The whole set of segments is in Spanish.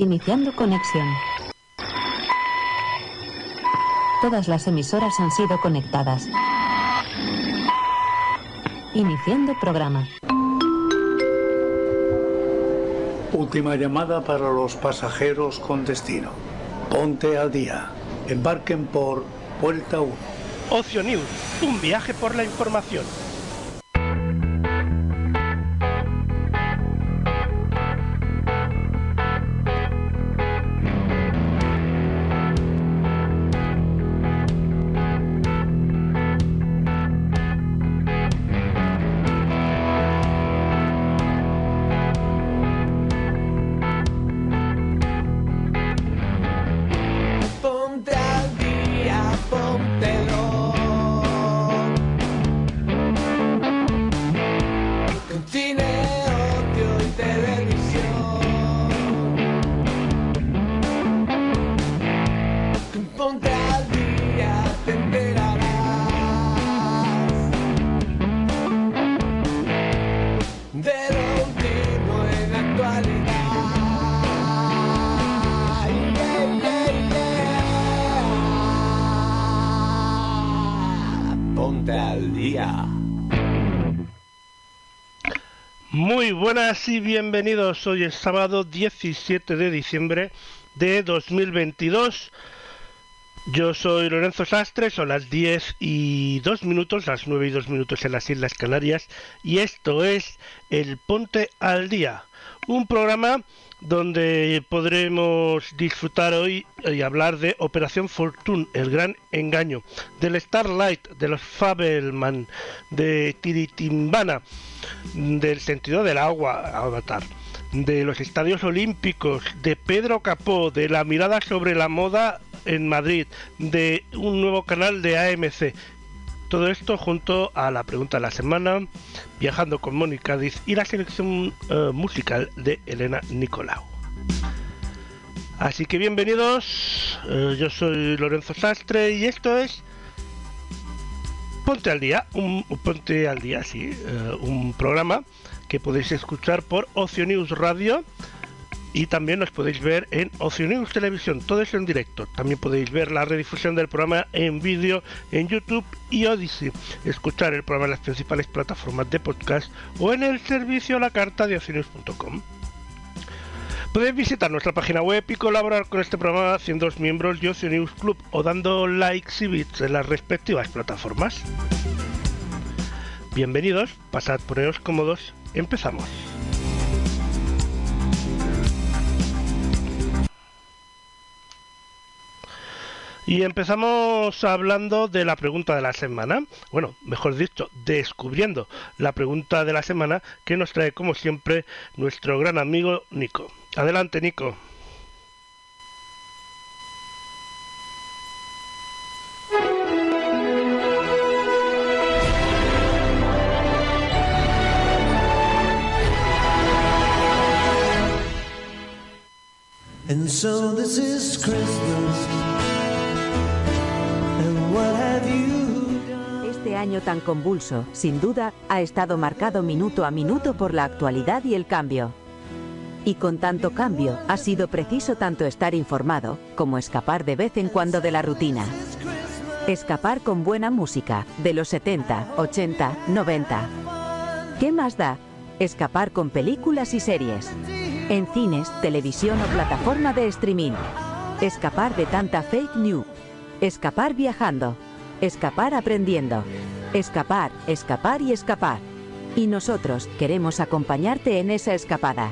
Iniciando conexión. Todas las emisoras han sido conectadas. Iniciando programa. Última llamada para los pasajeros con destino. Ponte al día. Embarquen por Puerta 1. Ocio News, un viaje por la información. Buenas y bienvenidos, hoy es sábado 17 de diciembre de 2022. Yo soy Lorenzo Sastre, son las 10 y 2 minutos, las 9 y 2 minutos en las Islas Canarias, y esto es el Ponte al Día, un programa donde podremos disfrutar hoy y hablar de Operación Fortune, el gran engaño, del Starlite, de los Fabelman, de Tiritimbana, del sentido del agua, Avatar, de los estadios olímpicos, de Pedro Capó, de la mirada sobre la moda en Madrid, de un nuevo canal de AMC. Todo esto junto a la pregunta de la semana, viajando con Mónica Diz y la selección musical de Elena Nicolau. Así que bienvenidos, yo soy Lorenzo Sastre y esto es Ponte al Día, un programa que podéis escuchar por Ocio News Radio y también nos podéis ver en Ocio News Televisión, todo eso en directo. También podéis ver la redifusión del programa en vídeo en YouTube y Odyssey, escuchar el programa en las principales plataformas de podcast o en el servicio a la carta de ocionews.com. Podéis visitar nuestra página web y colaborar con este programa haciendo los miembros de Ocio News Club o dando likes y bits en las respectivas plataformas. Bienvenidos, pasad, poneros cómodos, empezamos. Y empezamos hablando de la pregunta de la semana, bueno, mejor dicho, descubriendo la pregunta de la semana que nos trae, como siempre, nuestro gran amigo Nico. Adelante, Nico. And so this is Christmas. Este año tan convulso, sin duda, ha estado marcado minuto a minuto por la actualidad y el cambio. Y con tanto cambio, ha sido preciso tanto estar informado, como escapar de vez en cuando de la rutina. Escapar con buena música, de los 70, 80, 90. ¿Qué más da? Escapar con películas y series. En cines, televisión o plataforma de streaming. Escapar de tanta fake news. Escapar viajando, escapar aprendiendo, escapar, escapar y escapar. Y nosotros queremos acompañarte en esa escapada.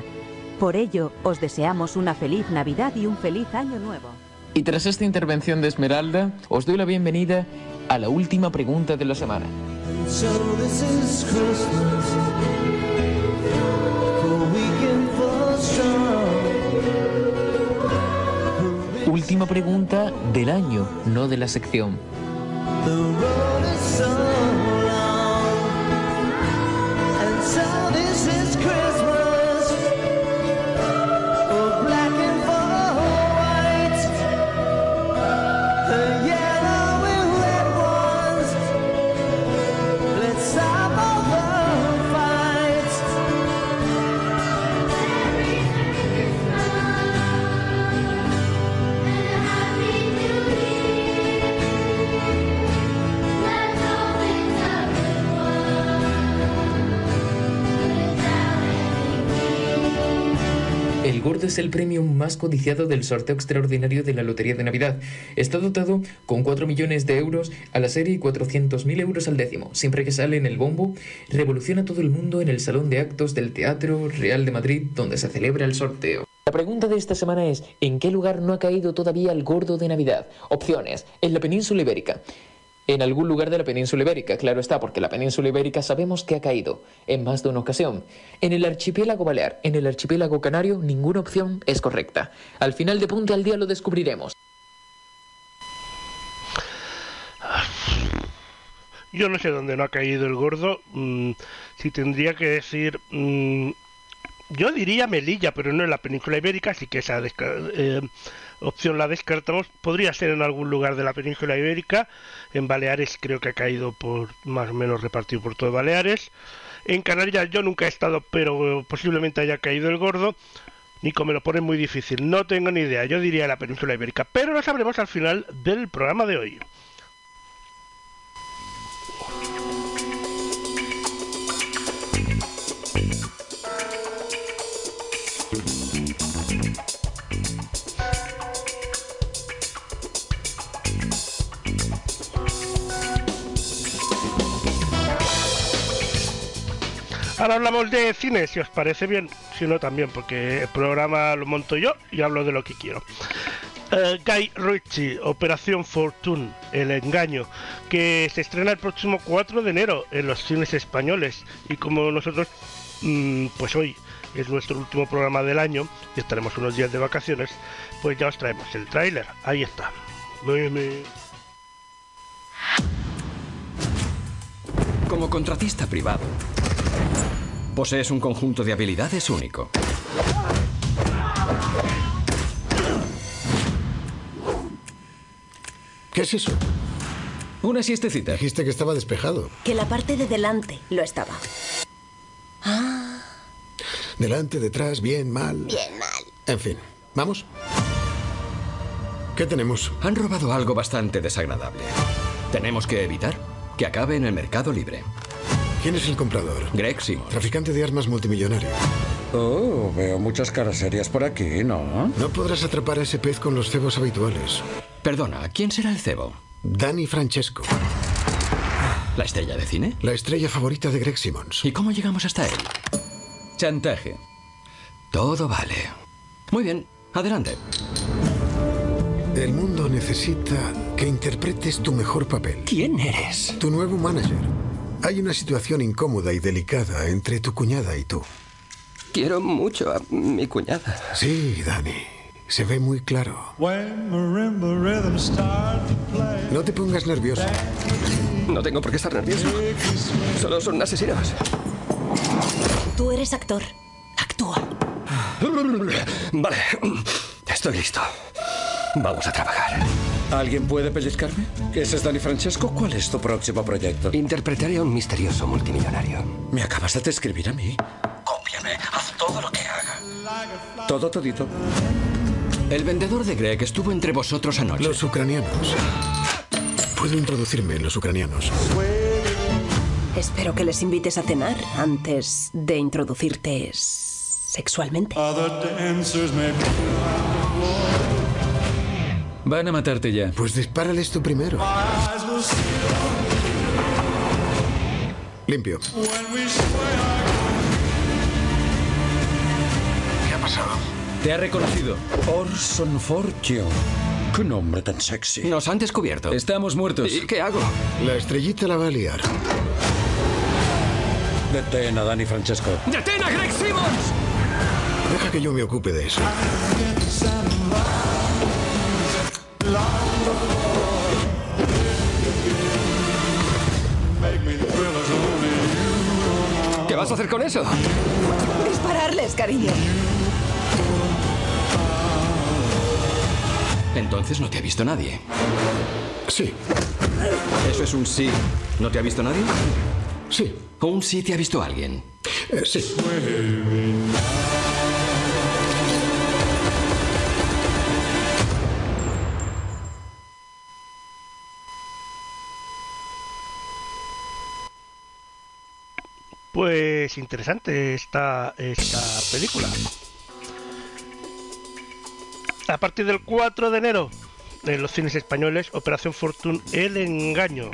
Por ello, os deseamos una feliz Navidad y un feliz Año Nuevo. Y tras esta intervención de Esmeralda, os doy la bienvenida a la última pregunta de la semana. Última pregunta del año, no de la sección. El gordo es el premio más codiciado del sorteo extraordinario de la Lotería de Navidad. Está dotado con 4 millones de euros a la serie y 400.000 euros al décimo. Siempre que sale en el bombo, revoluciona todo el mundo en el Salón de Actos del Teatro Real de Madrid, donde se celebra el sorteo. La pregunta de esta semana es, ¿en qué lugar no ha caído todavía el gordo de Navidad? Opciones, en la península ibérica. En algún lugar de la península ibérica, claro está, porque la península ibérica sabemos que ha caído en más de una ocasión. En el archipiélago balear, en el archipiélago canario, ninguna opción es correcta. Al final de Punta al Día lo descubriremos. Yo no sé dónde no ha caído el gordo. Si tendría que decir... yo diría Melilla, pero no en la península ibérica, así que esa opción la descartamos. Podría ser en algún lugar de la península ibérica. En Baleares creo que ha caído por más o menos repartido por todo Baleares. En Canarias yo nunca he estado, pero posiblemente haya caído el gordo. Nico, me lo pone muy difícil, no tengo ni idea. Yo diría la península ibérica, pero lo sabremos al final del programa de hoy. Ahora hablamos de cine, si os parece bien, si no también, porque el programa lo monto yo y hablo de lo que quiero. Guy Ritchie, Operación Fortune, El Engaño, que se estrena el próximo 4 de enero en los cines españoles. Y como nosotros, pues hoy es nuestro último programa del año y estaremos unos días de vacaciones, pues ya os traemos el tráiler. Ahí está. Como contratista privado, posees un conjunto de habilidades único. ¿Qué es eso? Una siestecita. Dijiste que estaba despejado. Que la parte de delante lo estaba. Ah. Delante, detrás, bien, mal. Bien, mal. En fin, ¿vamos? ¿Qué tenemos? Han robado algo bastante desagradable. Tenemos que evitar que acabe en el mercado libre. ¿Quién es el comprador? Greg Simon. Traficante de armas multimillonario. Oh, veo muchas caras serias por aquí, ¿no? No podrás atrapar a ese pez con los cebos habituales. Perdona, ¿quién será el cebo? Danny Francesco. ¿La estrella de cine? La estrella favorita de Greg Simmons. ¿Y cómo llegamos hasta él? Chantaje. Todo vale. Muy bien, adelante. El mundo necesita que interpretes tu mejor papel. ¿Quién eres? Tu nuevo manager. Hay una situación incómoda y delicada entre tu cuñada y tú. Quiero mucho a mi cuñada. Sí, Dani. Se ve muy claro. No te pongas nervioso. No tengo por qué estar nervioso. Solo son asesinos. Tú eres actor. Actúa. Vale. Estoy listo. Vamos a trabajar. ¿Alguien puede pellizcarme? ¿Ese es Danny Francesco? ¿Cuál es tu próximo proyecto? Interpretaré a un misterioso multimillonario. ¿Me acabas de describir a mí? Cópiame, haz todo lo que haga. Todo todito. El vendedor de Greg estuvo entre vosotros anoche. Los ucranianos. Puedo introducirme en los ucranianos. Espero que les invites a cenar antes de introducirte sexualmente. Van a matarte ya. Pues dispárales tú primero. Limpio. ¿Qué ha pasado? Te ha reconocido. Orson Fortune. Qué nombre tan sexy. Nos han descubierto. Estamos muertos. ¿Y qué hago? La estrellita la va a liar. Detén a Danny Francesco. ¡Detén a Greg Simmons! Deja que yo me ocupe de eso. ¿Qué vas a hacer con eso? Dispararles, cariño. Entonces no te ha visto nadie. Sí. ¿Eso es un sí? ¿No te ha visto nadie? Sí. ¿O un sí te ha visto alguien? Sí. Pues interesante esta película. A partir del 4 de enero, en los cines españoles, Operación Fortune, El Engaño.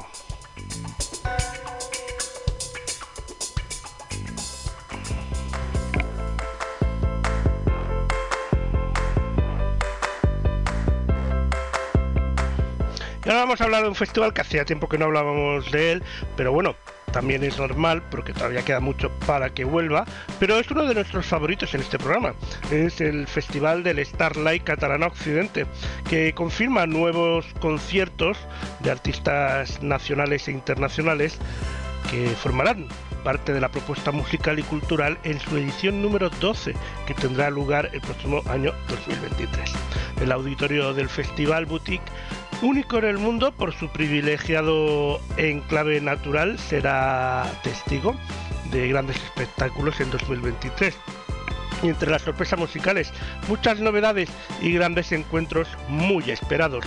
Y ahora vamos a hablar de un festival que hacía tiempo que no hablábamos de él, pero bueno, también es normal porque todavía queda mucho para que vuelva, pero es uno de nuestros favoritos en este programa. Es el Festival del Starlite Catalana Occidente, que confirma nuevos conciertos de artistas nacionales e internacionales que formarán parte de la propuesta musical y cultural en su edición número 12, que tendrá lugar el próximo año 2023. El auditorio del Festival Boutique, único en el mundo por su privilegiado enclave natural, será testigo de grandes espectáculos en 2023. Y entre las sorpresas musicales, muchas novedades y grandes encuentros muy esperados.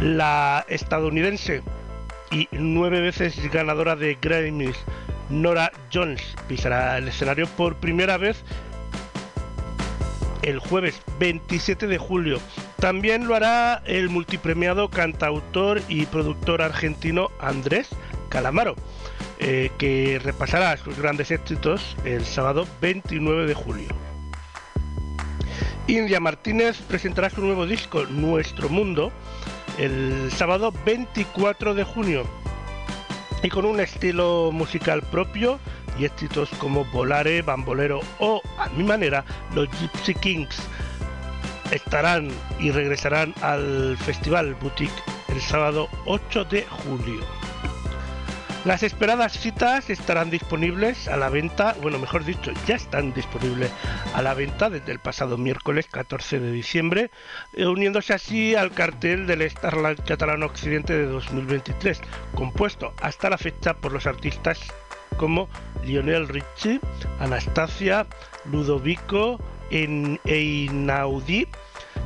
La estadounidense y 9 veces ganadora de Grammys, Norah Jones, pisará el escenario por primera vez el jueves 27 de julio. También lo hará el multipremiado cantautor y productor argentino Andrés Calamaro, que repasará sus grandes éxitos el sábado 29 de julio. India Martínez presentará su nuevo disco, Nuestro Mundo, el sábado 24 de junio, y con un estilo musical propio y éxitos como Volare, Bambolero o, a mi manera, los Gypsy Kings. Estarán y regresarán al Festival Boutique el sábado 8 de julio. Las esperadas citas estarán disponibles a la venta, bueno, mejor dicho, ya están disponibles a la venta desde el pasado miércoles 14 de diciembre, uniéndose así al cartel del Starlite Catalán Occidente de 2023, compuesto hasta la fecha por los artistas como Lionel Richie, Anastasia, Ludovico Einaudi,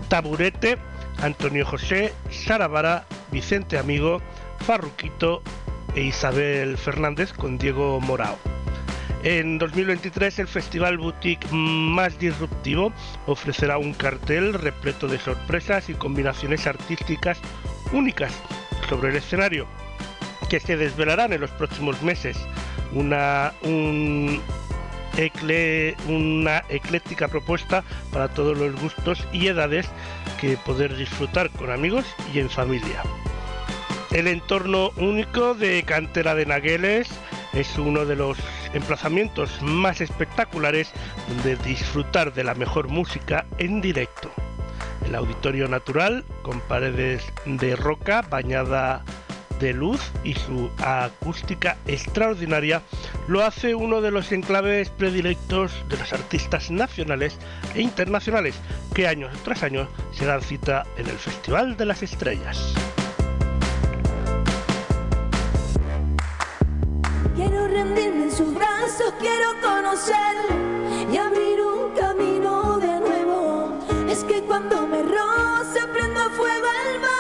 Taburete, Antonio José, Saravara, Vicente Amigo, Farruquito e Isabel Fernández con Diego Morao. En 2023 el festival boutique más disruptivo ofrecerá un cartel repleto de sorpresas y combinaciones artísticas únicas sobre el escenario que se desvelarán en los próximos meses. Una ecléctica propuesta para todos los gustos y edades que poder disfrutar con amigos y en familia. El entorno único de Cantera de Nagueles es uno de los emplazamientos más espectaculares donde disfrutar de la mejor música en directo. El auditorio natural, con paredes de roca bañada de luz y su acústica extraordinaria, lo hace uno de los enclaves predilectos de los artistas nacionales e internacionales que año tras año se dan cita en el Festival de las Estrellas. Quiero rendirme en sus brazos, quiero conocer y abrir un camino de nuevo. Es que cuando me roza prendo a fuego el mar.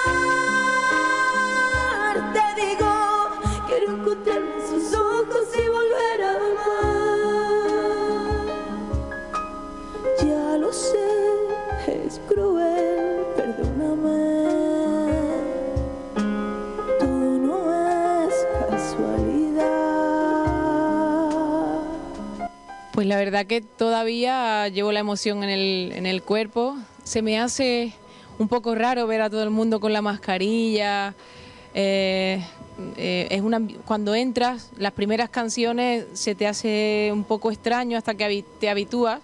Es cruel, perdóname, todo no es casualidad. Pues la verdad que todavía llevo la emoción en el cuerpo. Se me hace un poco raro ver a todo el mundo con la mascarilla. Cuando entras, las primeras canciones se te hace un poco extraño hasta que te habitúas.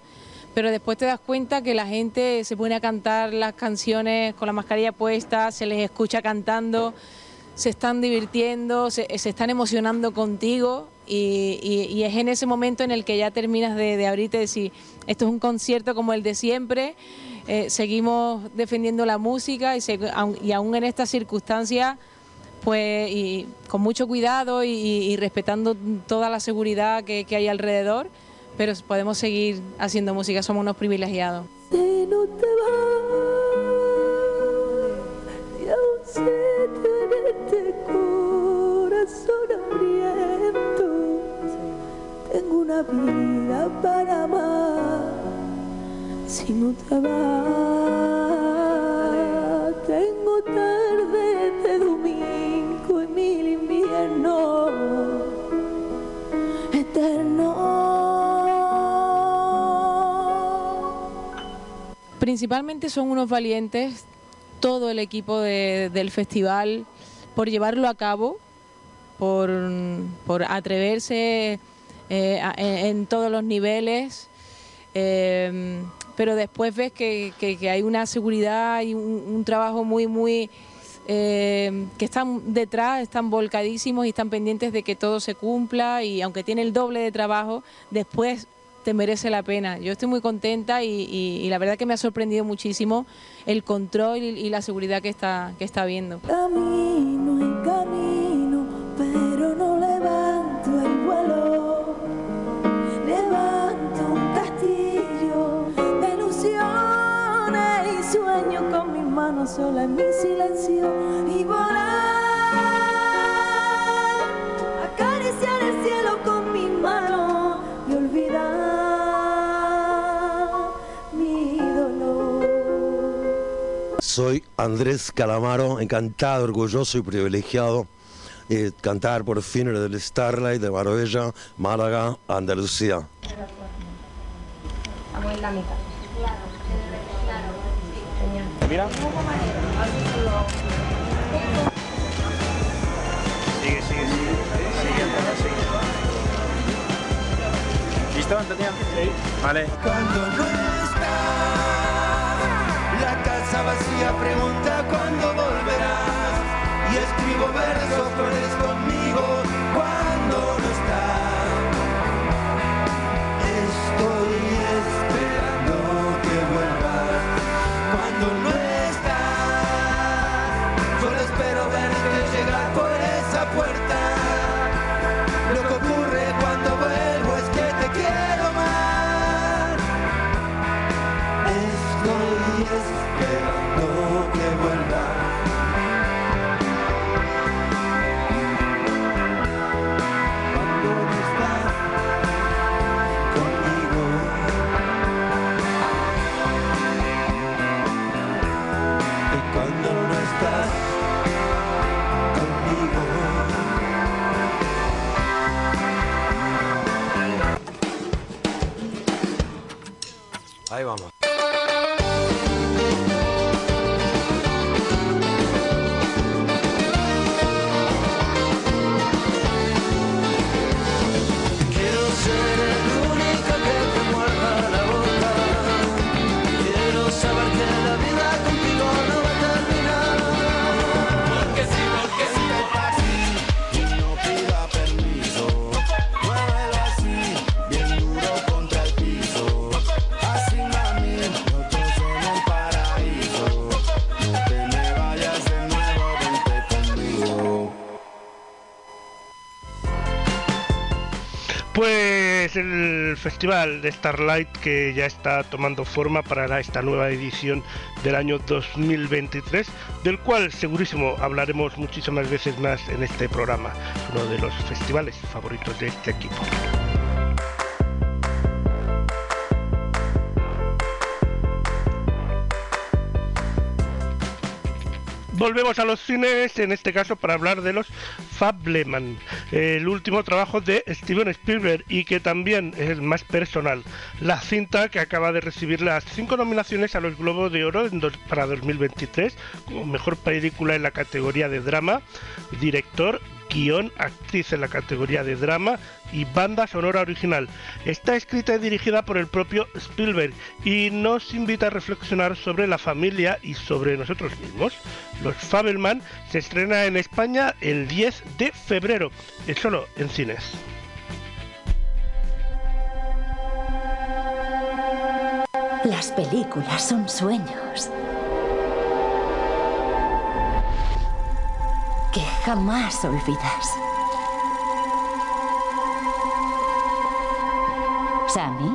Pero después te das cuenta que la gente se pone a cantar las canciones con la mascarilla puesta, se les escucha cantando, se están divirtiendo, se están emocionando contigo y es en ese momento en el que ya terminas de abrirte y decir, esto es un concierto como el de siempre, seguimos defendiendo la música y aún en estas circunstancias, pues y con mucho cuidado y respetando toda la seguridad que hay alrededor, pero podemos seguir haciendo música, somos unos privilegiados. Si no te vas, ya ausente en este corazón hambriento, tengo una vida para amar. si no te vas. Tengo tarde de domingo y mil inviernos eternos. Principalmente son unos valientes todo el equipo del festival por llevarlo a cabo, por atreverse en todos los niveles, pero después ves que hay una seguridad y un trabajo muy que están detrás, están volcadísimos y están pendientes de que todo se cumpla, y aunque tiene el doble de trabajo, después te merece la pena. Yo estoy muy contenta y la verdad que me ha sorprendido muchísimo el control y la seguridad que está habiendo. Camino y camino, pero no levanto el vuelo, levanto un castillo de ilusiones y sueño con mis manos sola en mi silencio y volar, acariciar el cielo con mis manos y olvidar. Soy Andrés Calamaro, encantado, orgulloso y privilegiado de cantar por fin en el Starlite de Marbella, Málaga, Andalucía. Vamos en la mitad. Mira. Sigue, sigue, sigue. Sigue. ¿Listo, Antonio? Sí. Vale. La casa vacía pregunta cuándo volverás, y escribo versos, flores conmigo cuando no estás. Estoy esperando que vuelvas cuando no estás. Solo espero verte llegar por esa puerta. Lo que ocurre cuando vuelvo es que te quiero más. Estoy esperando que vuelva. Cuando no estás conmigo. Y cuando no estás conmigo. Ahí vamos. El festival de Starlite que ya está tomando forma para esta nueva edición del año 2023, del cual segurísimo hablaremos muchísimas veces más en este programa, uno de los festivales favoritos de este equipo. Volvemos a los cines, en este caso para hablar de los Fabelman, el último trabajo de Steven Spielberg y que también es el más personal. La cinta que acaba de recibir las 5 nominaciones a los Globos de Oro para 2023, como mejor película en la categoría de drama, director, guión, actriz en la categoría de drama y banda sonora original. Está escrita y dirigida por el propio Spielberg y nos invita a reflexionar sobre la familia y sobre nosotros mismos. Los Fabelman se estrena en España el 10 de febrero, solo en cines. Las películas son sueños que jamás olvidas. Sammy.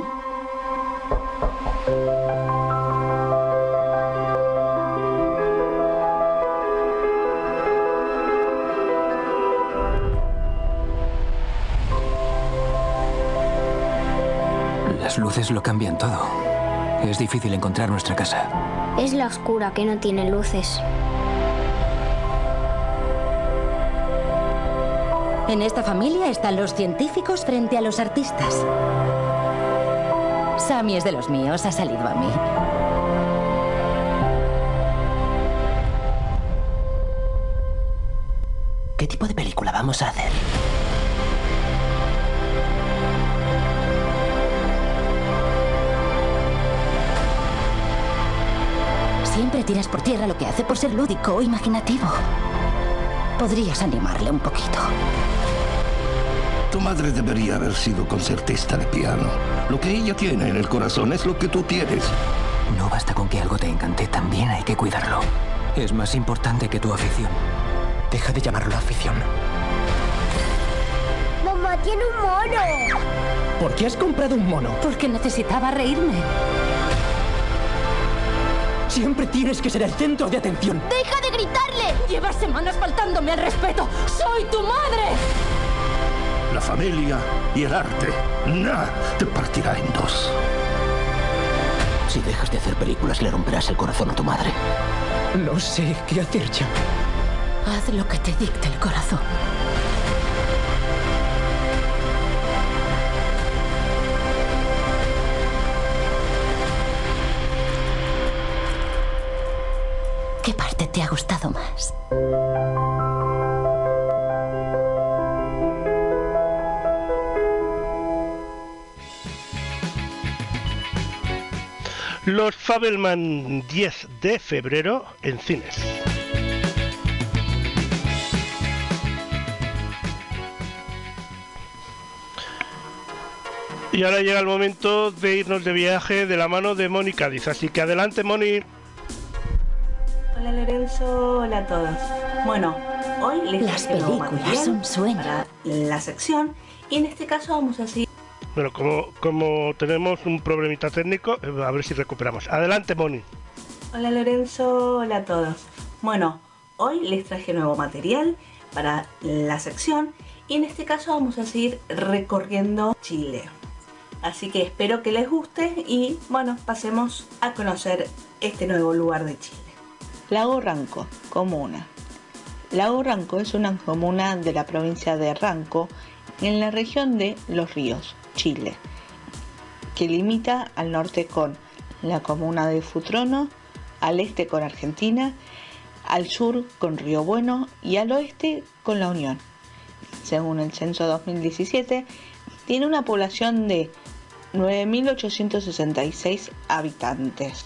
Las luces lo cambian todo. Es difícil encontrar nuestra casa. Es la oscura que no tiene luces. En esta familia están los científicos frente a los artistas. Sammy es de los míos, ha salido a mí. ¿Qué tipo de película vamos a hacer? Siempre tiras por tierra lo que hace por ser lúdico o imaginativo. Podrías animarle un poquito. Tu madre debería haber sido concertista de piano. Lo que ella tiene en el corazón es lo que tú tienes. No basta con que algo te encante, también hay que cuidarlo. Es más importante que tu afición. Deja de llamarlo afición. ¡Mamá, tiene un mono! ¿Por qué has comprado un mono? Porque necesitaba reírme. Siempre tienes que ser el centro de atención. ¡Deja de gritarle! Llevas semanas faltándome al respeto. ¡Soy tu madre! La familia y el arte, nada te partirá en dos. Si dejas de hacer películas, le romperás el corazón a tu madre. No sé qué hacer ya. Haz lo que te dicte el corazón. ¿Qué parte te ha gustado más? Los Fabelman, 10 de febrero en cines. Y ahora llega el momento de irnos de viaje de la mano de Mónica Diz. Así que adelante, Moni. Hola, Lorenzo. Hola a todos. Bueno, hoy les traigo películas, un sueño para la sección. Y en este caso vamos a seguir. Bueno, como tenemos un problemita técnico, a ver si recuperamos. Adelante, Moni. Hola, Lorenzo. Hola a todos. Bueno, hoy les traje nuevo material para la sección y en este caso vamos a seguir recorriendo Chile. Así que espero que les guste y, bueno, pasemos a conocer este nuevo lugar de Chile. Lago Ranco, comuna. Lago Ranco es una comuna de la provincia de Ranco, en la región de Los Ríos, Chile, que limita al norte con la comuna de Futrono, al este con Argentina, al sur con Río Bueno y al oeste con La Unión. Según el censo 2017, tiene una población de 9.866 habitantes.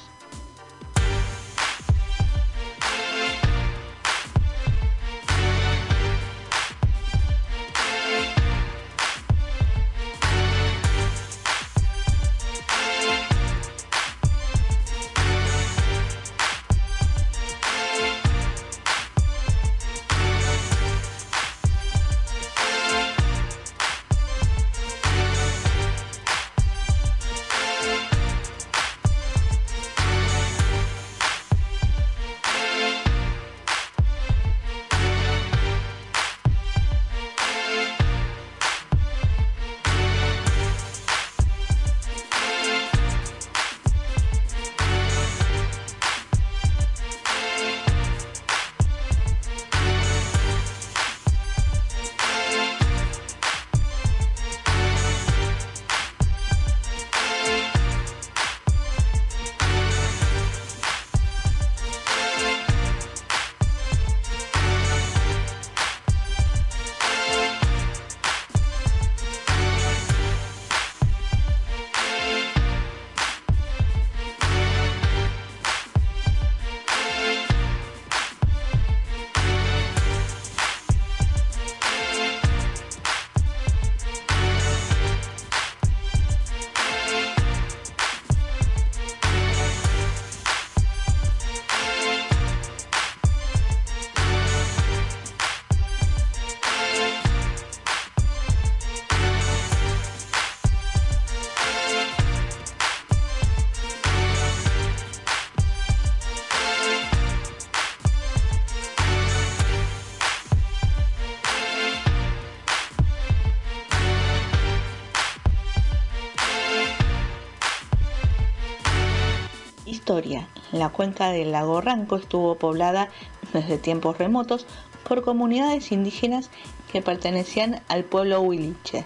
Historia. La cuenca del lago Ranco estuvo poblada desde tiempos remotos por comunidades indígenas que pertenecían al pueblo huiliche,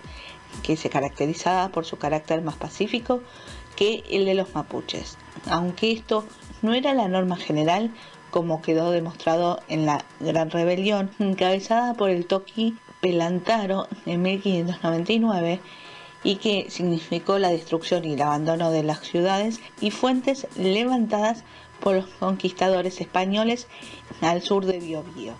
que se caracterizaba por su carácter más pacífico que el de los mapuches, aunque esto no era la norma general, como quedó demostrado en la Gran Rebelión encabezada por el Toqui Pelantaro en 1599, y que significó la destrucción y el abandono de las ciudades y fuentes levantadas por los conquistadores españoles al sur de Biobío.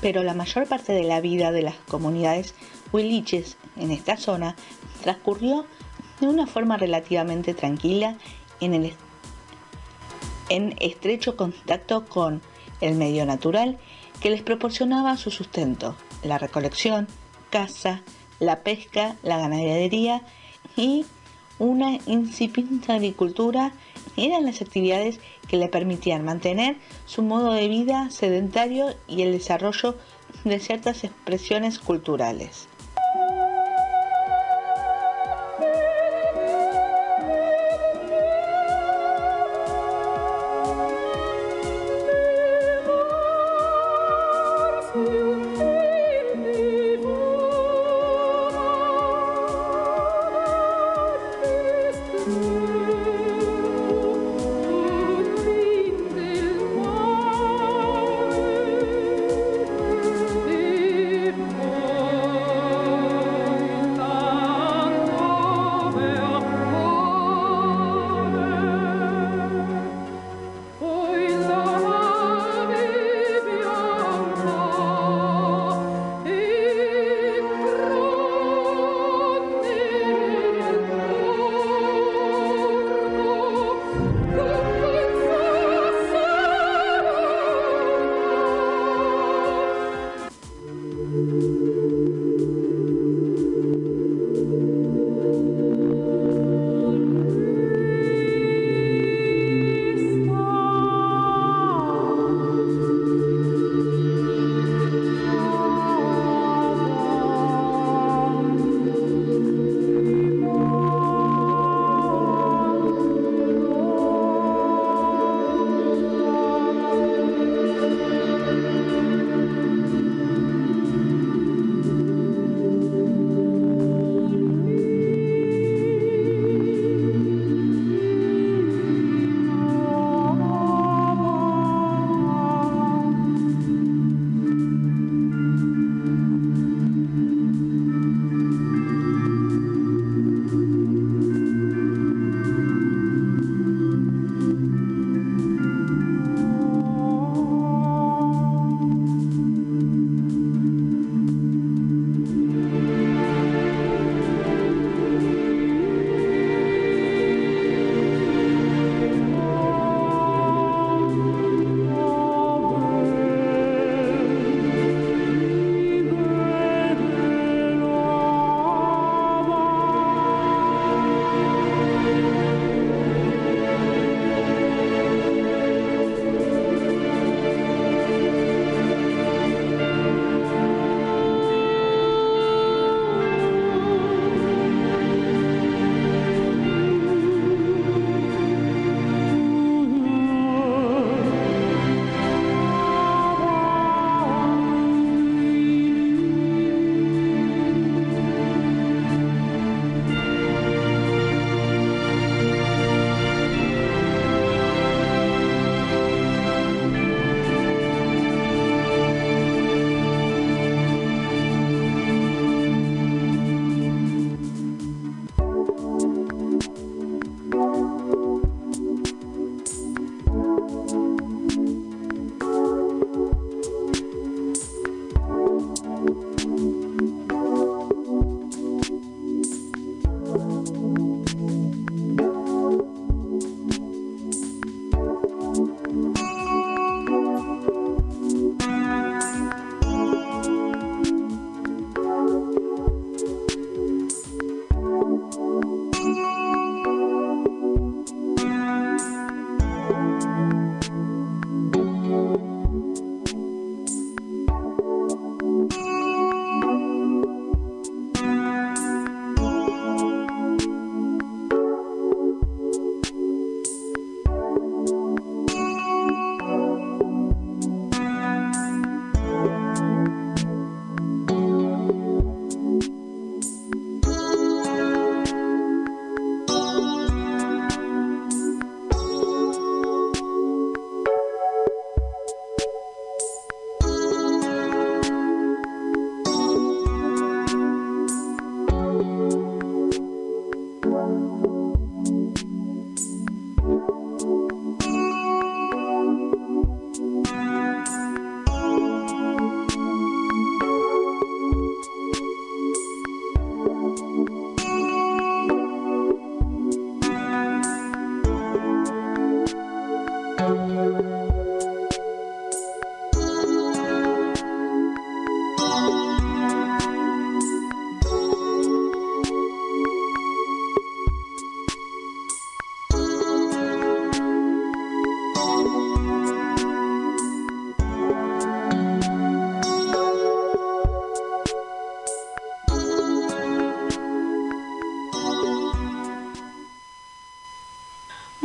Pero la mayor parte de la vida de las comunidades huiliches en esta zona transcurrió de una forma relativamente tranquila en estrecho contacto con el medio natural que les proporcionaba su sustento, la recolección, caza, la pesca, la ganadería y una incipiente agricultura eran las actividades que le permitían mantener su modo de vida sedentario y el desarrollo de ciertas expresiones culturales.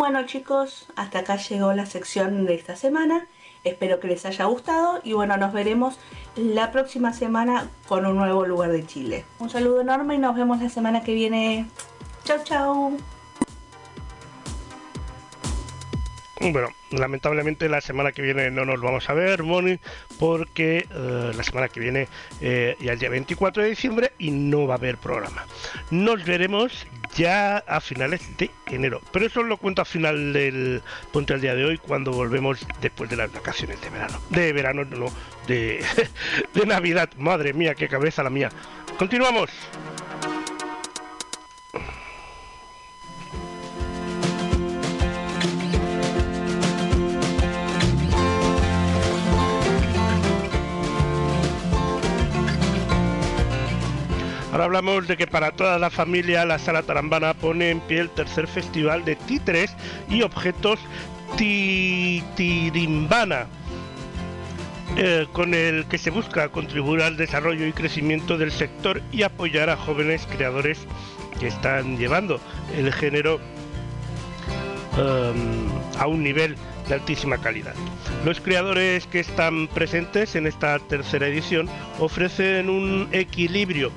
Bueno chicos, hasta acá llegó la sección de esta semana. Espero que les haya gustado y bueno, nos veremos la próxima semana con un nuevo lugar de Chile. Un saludo enorme y nos vemos la semana que viene. Chau chau. Bueno, lamentablemente la semana que viene no nos vamos a ver, Moni, porque la semana que viene ya el día 24 de diciembre y no va a haber programa. Nos veremos ya a finales de enero, pero eso lo cuento a final del punto del día de hoy, cuando volvemos después de las vacaciones de verano. De verano, no, de Navidad. Madre mía, qué cabeza la mía. Continuamos. Ahora hablamos de que para toda la familia la Sala Tarambana pone en pie el tercer festival de títeres y objetos titirimbana, con el que se busca contribuir al desarrollo y crecimiento del sector y apoyar a jóvenes creadores que están llevando el género a un nivel de altísima calidad. Los creadores que están presentes en esta tercera edición ofrecen un equilibrio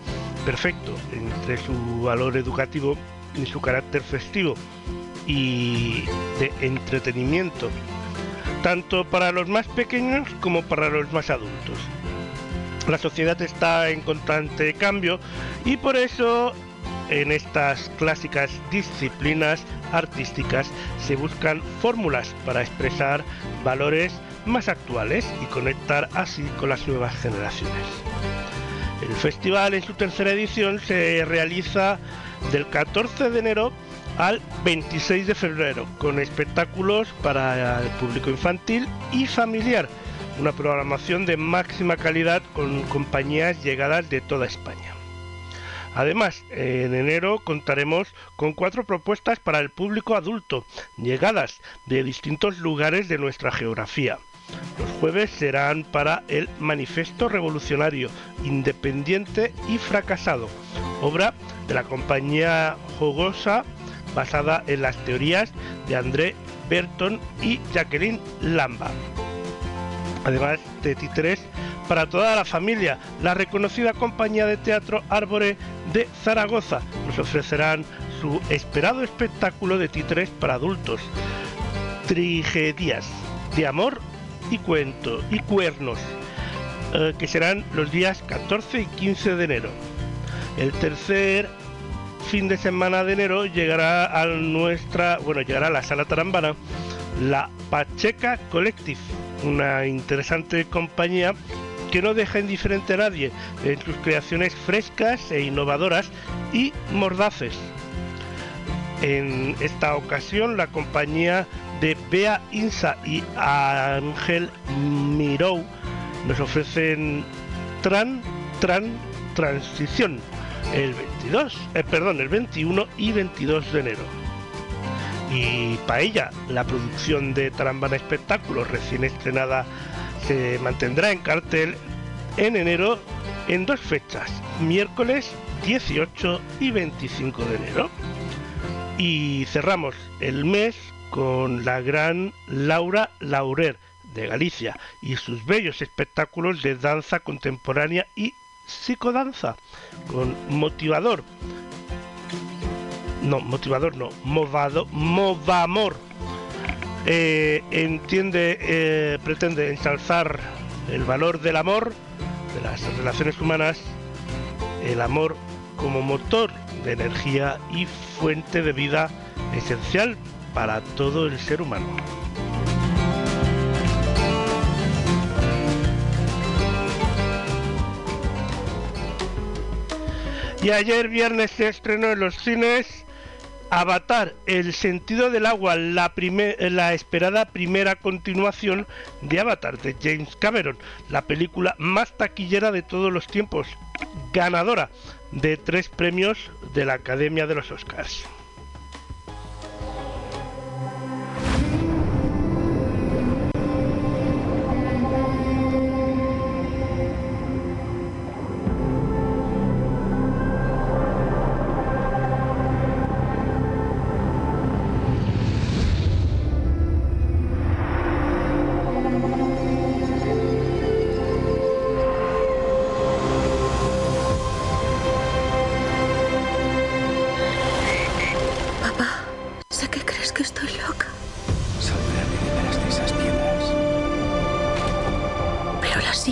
perfecto entre su valor educativo y su carácter festivo y de entretenimiento, tanto para los más pequeños como para los más adultos. La sociedad está en constante cambio y por eso en estas clásicas disciplinas artísticas se buscan fórmulas para expresar valores más actuales y conectar así con las nuevas generaciones. El festival en su tercera edición se realiza del 14 de enero al 26 de febrero con espectáculos para el público infantil y familiar, una programación de máxima calidad con compañías llegadas de toda España. Además, en enero contaremos con 4 propuestas para el público adulto, llegadas de distintos lugares de nuestra geografía. Los jueves serán para el Manifiesto Revolucionario Independiente y Fracasado, obra de la compañía Jogosa basada en las teorías de André Berton y Jacqueline Lamba. Además de títeres para toda la familia, la reconocida compañía de teatro Árbore de Zaragoza nos ofrecerán su esperado espectáculo de títeres para adultos, Trigedias de amor y cuento y cuernos, que serán los días 14 y 15 de enero. El tercer fin de semana de enero llegará a llegará a la Sala Tarambana la Pacheca Collective, una interesante compañía que no deja indiferente a nadie en sus creaciones frescas e innovadoras y mordaces. En esta ocasión la compañía de Bea Insa y Ángel Mirou nos ofrecen Transición el 21 y 22 de enero. Y Paella, la producción de Tarambana Espectáculos recién estrenada, se mantendrá en cartel en enero en 2 fechas, miércoles 18 y 25 de enero. Y cerramos el mes con la gran Laura Laurer de Galicia y sus bellos espectáculos de danza contemporánea y psicodanza con Movamor. Pretende ensalzar el valor del amor, de las relaciones humanas, el amor como motor de energía y fuente de vida esencial para todo el ser humano. Y ayer viernes se estrenó en los cines Avatar, el sentido del agua, la esperada primera continuación de Avatar de James Cameron, la película más taquillera de todos los tiempos, ganadora de 3 premios de la Academia de los Oscars.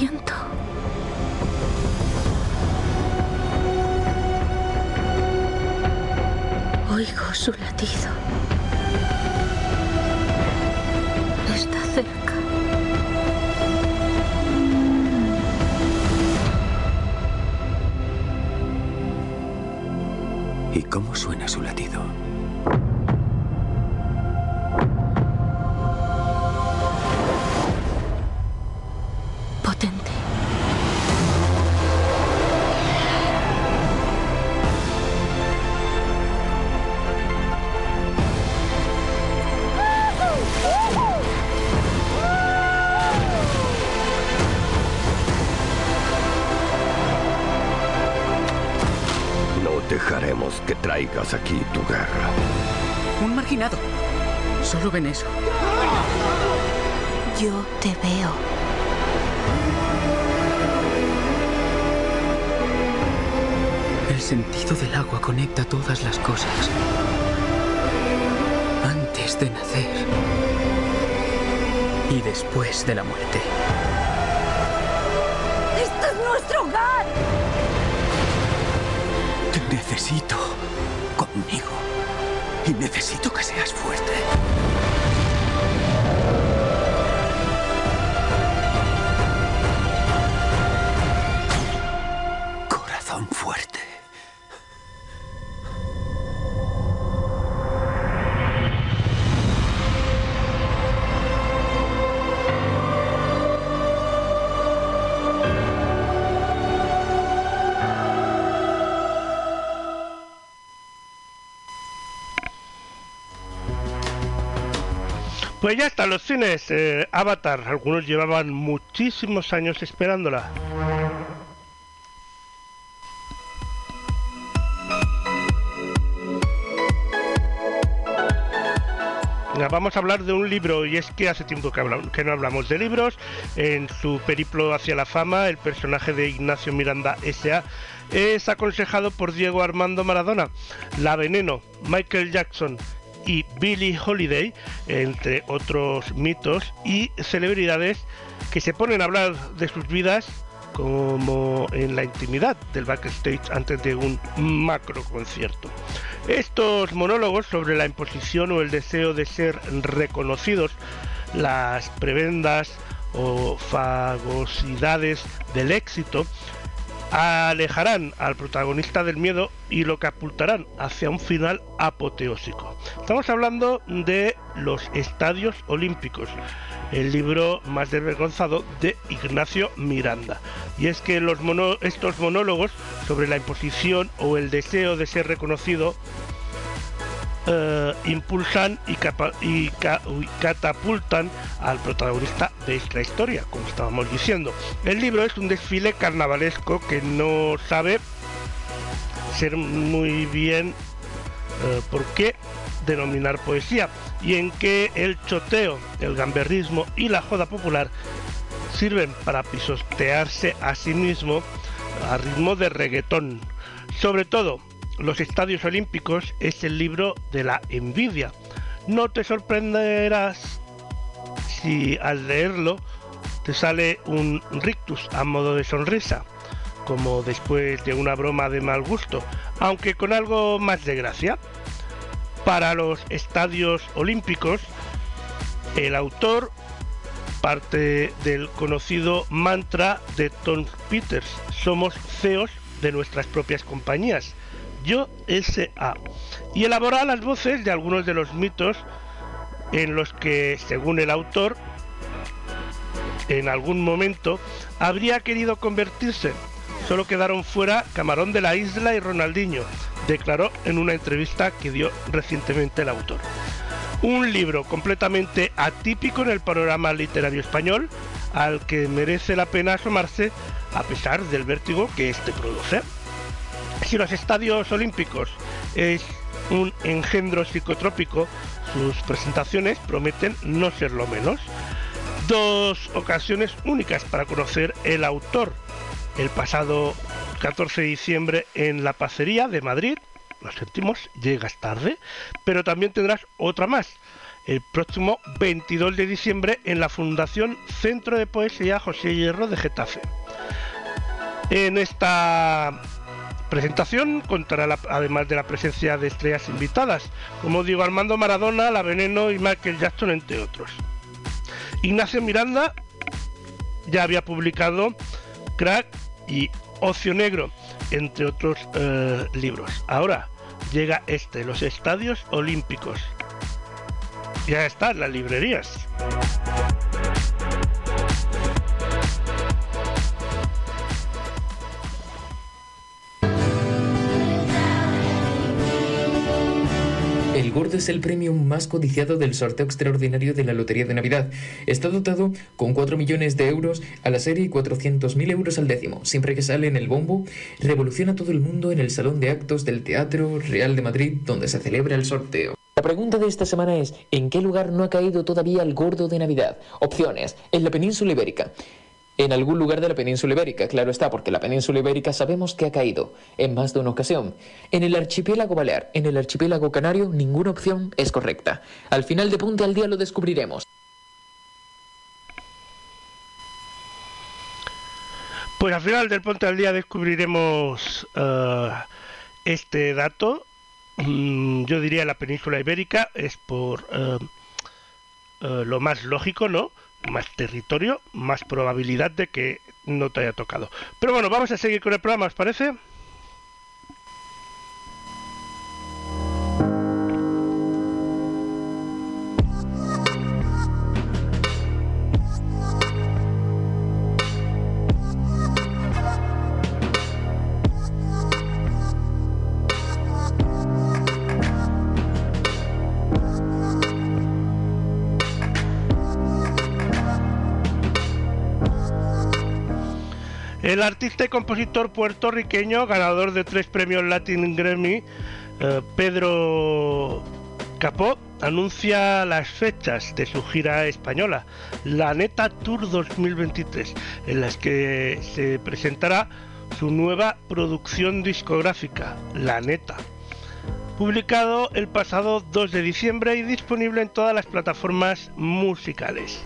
siento. Oigo su latido. Está cerca. ¿Y cómo suena su latido? Potente. Dejaremos que traigas aquí tu guerra. Un marginado. Solo ven eso. Yo te veo. El sentido del agua conecta todas las cosas. Antes de nacer y después de la muerte. ¡Este es nuestro hogar! Necesito conmigo y necesito que seas fuerte. Corazón fuerte. Pues ya está, los cines Avatar, algunos llevaban muchísimos años esperándola. Vamos a hablar de un libro, y es que hace tiempo que no hablamos de libros. En su periplo hacia la fama, el personaje de Ignacio Miranda S.A. es aconsejado por Diego Armando Maradona. La Veneno, Michael Jackson y Billie Holiday, entre otros mitos y celebridades que se ponen a hablar de sus vidas como en la intimidad del backstage antes de un macro concierto. Estos monólogos sobre la imposición o el deseo de ser reconocidos, las prebendas o fagosidades del éxito, alejarán al protagonista del miedo y lo catapultarán hacia un final apoteósico. Estamos hablando de Los Estadios Olímpicos, el libro más desvergonzado de Ignacio Miranda. Y es que estos monólogos sobre la imposición o el deseo de ser reconocido impulsan y catapultan al protagonista de esta historia, como estábamos diciendo. El libro es un desfile carnavalesco que no sabe ser muy bien por qué denominar poesía, y en que el choteo, el gamberrismo y la joda popular sirven para pisotearse a sí mismo a ritmo de reggaetón. Sobre todo, Los Estadios Olímpicos es el libro de la envidia. No te sorprenderás si al leerlo te sale un rictus a modo de sonrisa, como después de una broma de mal gusto, aunque con algo más de gracia. Para Los Estadios Olímpicos, el autor parte del conocido mantra de Tom Peters: somos CEOs de nuestras propias compañías. Yo S.A. y elabora las voces de algunos de los mitos en los que, según el autor, en algún momento habría querido convertirse. Solo quedaron fuera Camarón de la Isla y Ronaldinho, declaró en una entrevista que dio recientemente el autor. Un libro completamente atípico en el panorama literario español, al que merece la pena asomarse a pesar del vértigo que este produce. Si Los Estadios Olímpicos es un engendro psicotrópico, sus presentaciones prometen no ser lo menos. Dos ocasiones únicas para conocer el autor: el pasado 14 de diciembre en La Pacería de Madrid, lo sentimos, llegas tarde, pero también tendrás otra más el próximo 22 de diciembre en la Fundación Centro de Poesía José Hierro de Getafe. En esta presentación contará, además de la presencia de estrellas invitadas, como Diego Armando Maradona, La Veneno y Michael Jackson, entre otros. Ignacio Miranda ya había publicado Crack y Ocio Negro, entre otros libros. Ahora llega este, Los Estadios Olímpicos. Ya está en las librerías. El gordo es el premio más codiciado del sorteo extraordinario de la Lotería de Navidad. Está dotado con 4 millones de euros a la serie y 400.000 euros al décimo. Siempre que sale en el bombo, revoluciona a todo el mundo en el Salón de Actos del Teatro Real de Madrid, donde se celebra el sorteo. La pregunta de esta semana es, ¿en qué lugar no ha caído todavía el gordo de Navidad? Opciones, en la península ibérica. En algún lugar de la península ibérica, claro está, porque la península ibérica sabemos que ha caído en más de una ocasión. En el archipiélago balear, en el archipiélago canario, ninguna opción es correcta. Al final de Punta al Día lo descubriremos. Pues al final del Punta al Día descubriremos este dato. Yo diría la península ibérica es por lo más lógico, ¿no? Más territorio, más probabilidad de que no te haya tocado. Pero bueno, vamos a seguir con el programa, ¿os parece? El artista y compositor puertorriqueño, ganador de 3 premios Latin Grammy, Pedro Capó, anuncia las fechas de su gira española, La Neta Tour 2023, en las que se presentará su nueva producción discográfica, La Neta. Publicado el pasado 2 de diciembre y disponible en todas las plataformas musicales.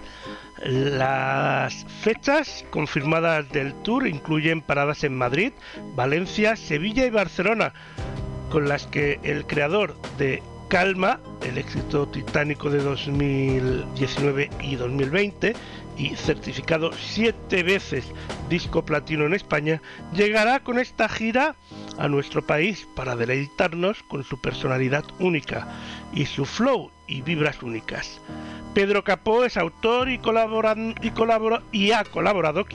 Las fechas confirmadas del tour incluyen paradas en Madrid, Valencia, Sevilla y Barcelona, con las que el creador de Calma, el éxito titánico de 2019 y 2020, y certificado 7 veces disco platino en España, llegará con esta gira a nuestro país para deleitarnos con su personalidad única y su flow y vibras únicas. Pedro Capó es autor y ha colaborado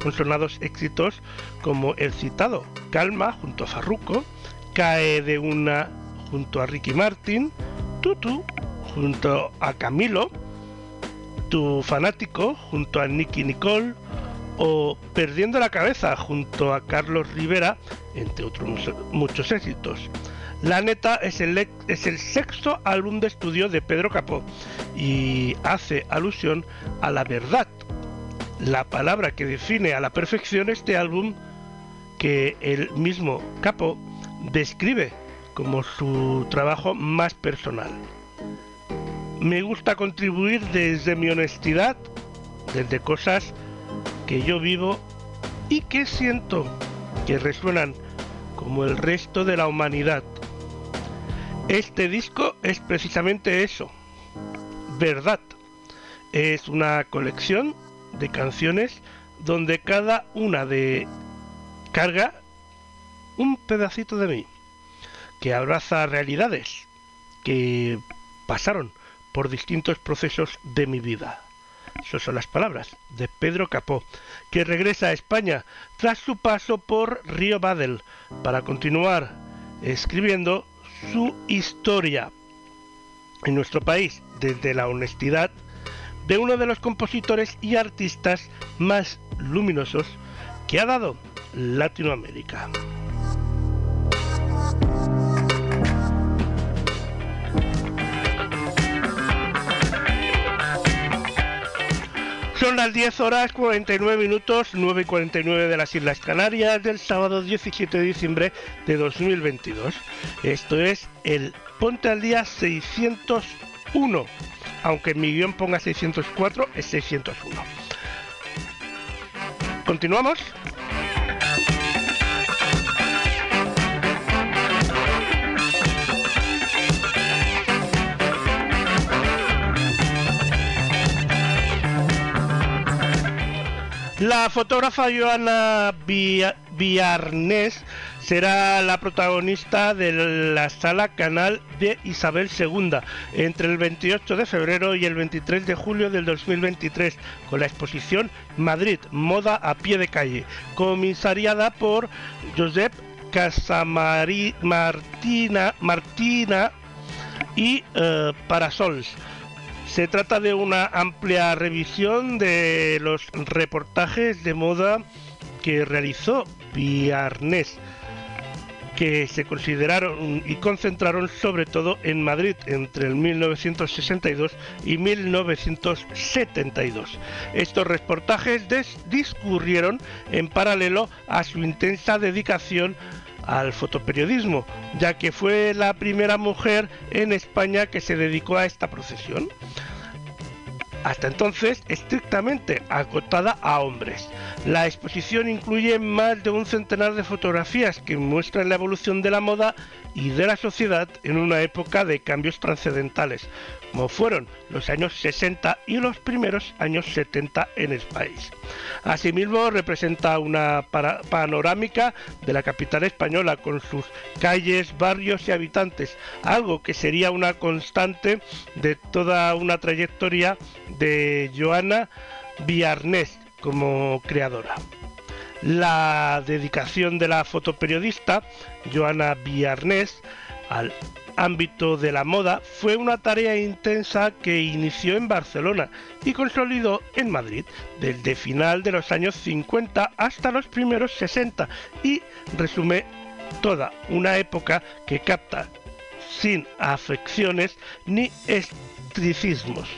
con sonados éxitos como el citado Calma junto a Farruko, Cae de una junto a Ricky Martin, Tutu junto a Camilo, Tu Fanático junto a Nicky Nicole o Perdiendo la Cabeza junto a Carlos Rivera, entre otros muchos éxitos. La Neta es el sexto álbum de estudio de Pedro Capó y hace alusión a la verdad, la palabra que define a la perfección este álbum, que el mismo Capó describe como su trabajo más personal. Me gusta contribuir desde mi honestidad, desde cosas que yo vivo y que siento que resuenan como el resto de la humanidad. Este disco es precisamente eso, verdad. Es una colección de canciones donde cada una carga un pedacito de mí, que abraza realidades que pasaron por distintos procesos de mi vida. Esas son las palabras de Pedro Capó, que regresa a España tras su paso por Río Babel para continuar escribiendo su historia en nuestro país desde la honestidad de uno de los compositores y artistas más luminosos que ha dado Latinoamérica. Son las 10 horas 49 minutos, 9 y 49 de las Islas Canarias, del sábado 17 de diciembre de 2022. Esto es el Ponte al Día 601 601. Aunque en mi guión ponga 604, es 601. ¿Continuamos? La fotógrafa Joana Biarnés será la protagonista de la sala Canal de Isabel II entre el 28 de febrero y el 23 de julio del 2023 con la exposición Madrid, moda a pie de calle, comisariada por Josep Casamartina y Parasols. Se trata de una amplia revisión de los reportajes de moda que realizó Biarnés, que se consideraron y concentraron sobre todo en Madrid entre el 1962 y 1972. Estos reportajes discurrieron en paralelo a su intensa dedicación al fotoperiodismo, ya que fue la primera mujer en España que se dedicó a esta profesión, hasta entonces estrictamente acotada a hombres. La exposición incluye más de un centenar de fotografías que muestran la evolución de la moda y de la sociedad en una época de cambios trascendentales, como fueron los años 60 y los primeros años 70 en el país. Asimismo, representa una panorámica de la capital española con sus calles, barrios y habitantes, algo que sería una constante de toda una trayectoria de Joana Biarnés como creadora. La dedicación de la fotoperiodista Joana Biarnés al ámbito de la moda fue una tarea intensa que inició en Barcelona y consolidó en Madrid desde final de los años 50 hasta los primeros 60 y resume toda una época que capta sin afecciones ni estricismos.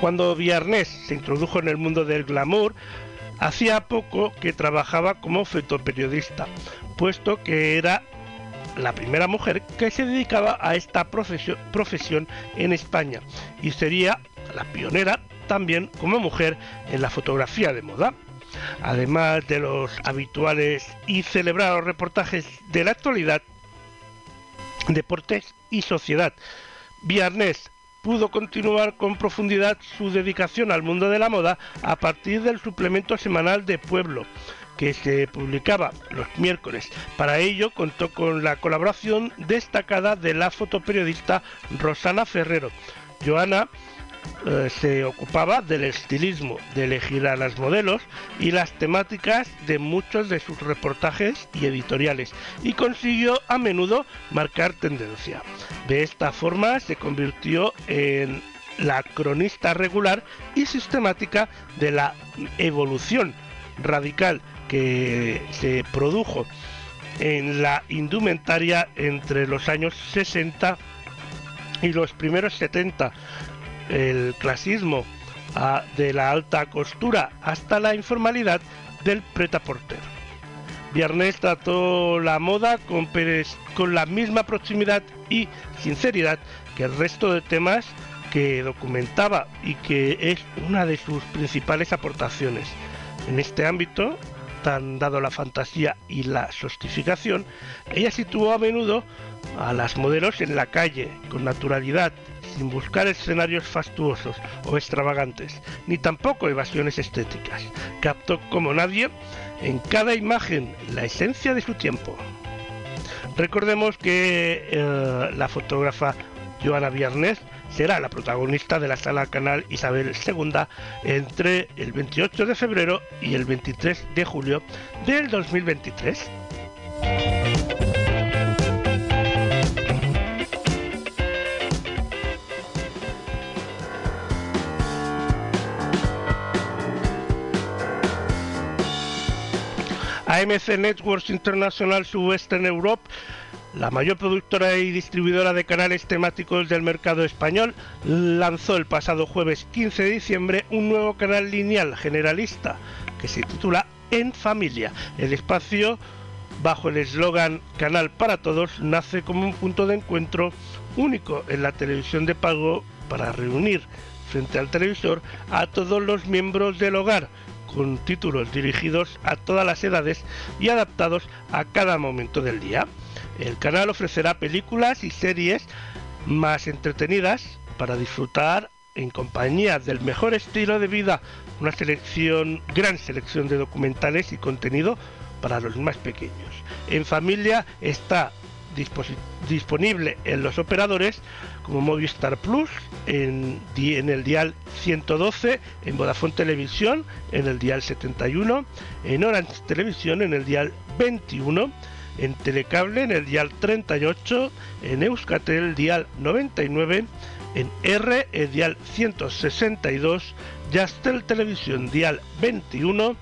Cuando Biarnés se introdujo en el mundo del glamour, hacía poco que trabajaba como fotoperiodista, puesto que era la primera mujer que se dedicaba a esta profesión en España y sería la pionera también como mujer en la fotografía de moda. Además de los habituales y celebrados reportajes de la actualidad, deportes y sociedad, Biarnés pudo continuar con profundidad su dedicación al mundo de la moda a partir del suplemento semanal de Pueblo, que se publicaba los miércoles. Para ello contó con la colaboración destacada de la fotoperiodista Rosana Ferrero. Joana se ocupaba del estilismo, de elegir a las modelos y las temáticas de muchos de sus reportajes y editoriales, y consiguió a menudo marcar tendencia. De esta forma se convirtió en la cronista regular y sistemática de la evolución radical que se produjo en la indumentaria entre los años 60 y los primeros 70, el clasismo de la alta costura hasta la informalidad del prêt-à-porter. Biarnés trató la moda con la misma proximidad y sinceridad que el resto de temas que documentaba y que es una de sus principales aportaciones. En este ámbito, tan dado la fantasía y la sofisticación, ella situó a menudo a las modelos en la calle, con naturalidad, sin buscar escenarios fastuosos o extravagantes, ni tampoco evasiones estéticas. Captó como nadie en cada imagen la esencia de su tiempo. Recordemos que la fotógrafa Joana Biarnés será la protagonista de la sala Canal Isabel II entre el 28 de febrero y el 23 de julio del 2023. AMC Networks International Southwestern Europe, la mayor productora y distribuidora de canales temáticos del mercado español, lanzó el pasado jueves 15 de diciembre un nuevo canal lineal generalista que se titula En Familia. El espacio, bajo el eslogan Canal para Todos, nace como un punto de encuentro único en la televisión de pago para reunir frente al televisor a todos los miembros del hogar, con títulos dirigidos a todas las edades y adaptados a cada momento del día. El canal ofrecerá películas y series más entretenidas para disfrutar en compañía del mejor estilo de vida, una gran selección de documentales y contenido para los más pequeños. En familia está disponible en los operadores como Movistar Plus, en el dial 112, en Vodafone Televisión, en el dial 71, en Orange Televisión, en el dial 21, en Telecable, en el dial 38, en Euskaltel, dial 99, en R, el dial 162, Yastel Televisión, dial 21,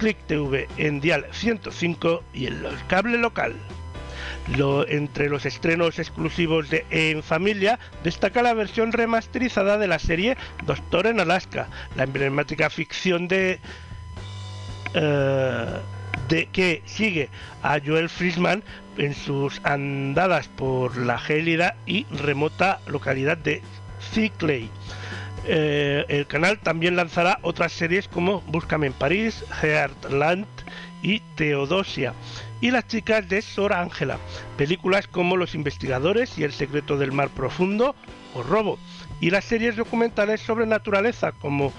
Click TV en dial 105 y en el cable local. Entre los estrenos exclusivos de En Familia destaca la versión remasterizada de la serie Doctor en Alaska, la emblemática ficción que sigue a Joel Fishman en sus andadas por la gélida y remota localidad de Ciclay. El canal también lanzará otras series como Búscame en París, Heartland y Teodosia, y Las chicas de Sor Ángela, películas como Los investigadores y El secreto del mar profundo o Robo, y las series documentales sobre naturaleza como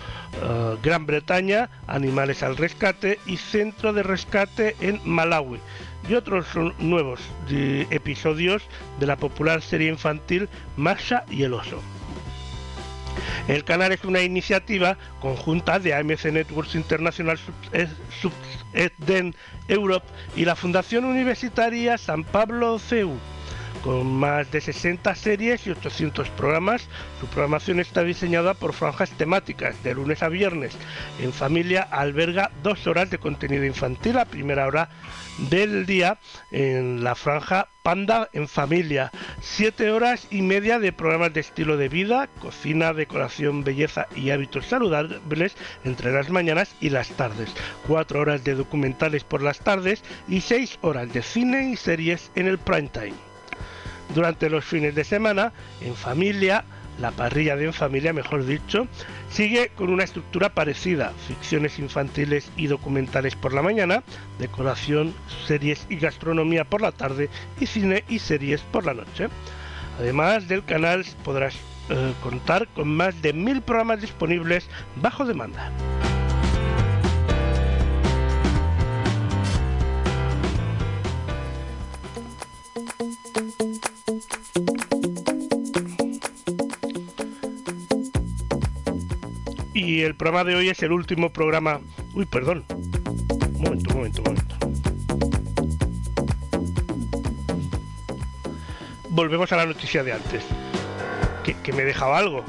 Gran Bretaña, Animales al rescate y Centro de rescate en Malawi, y otros nuevos episodios de la popular serie infantil Masha y el oso. El canal es una iniciativa conjunta de AMC Networks International Subden Europe y la Fundación Universitaria San Pablo CEU, con más de 60 series y 800 programas. Su programación está diseñada por franjas temáticas de lunes a viernes. En Familia alberga 2 horas de contenido infantil a primera hora del día en la franja Panda en Familia, 7 horas y media de programas de estilo de vida, cocina, decoración, belleza y hábitos saludables entre las mañanas y las tardes, 4 horas de documentales por las tardes y 6 horas de cine y series en el prime time. Durante los fines de semana, En Familia, la parrilla de En Familia, mejor dicho, sigue con una estructura parecida: ficciones infantiles y documentales por la mañana, decoración, series y gastronomía por la tarde y cine y series por la noche. Además del canal podrás contar con más de 1000 programas disponibles bajo demanda. Y el programa de hoy es el último programa... Uy, perdón. Un momento. Volvemos a la noticia de antes. Que me dejaba algo.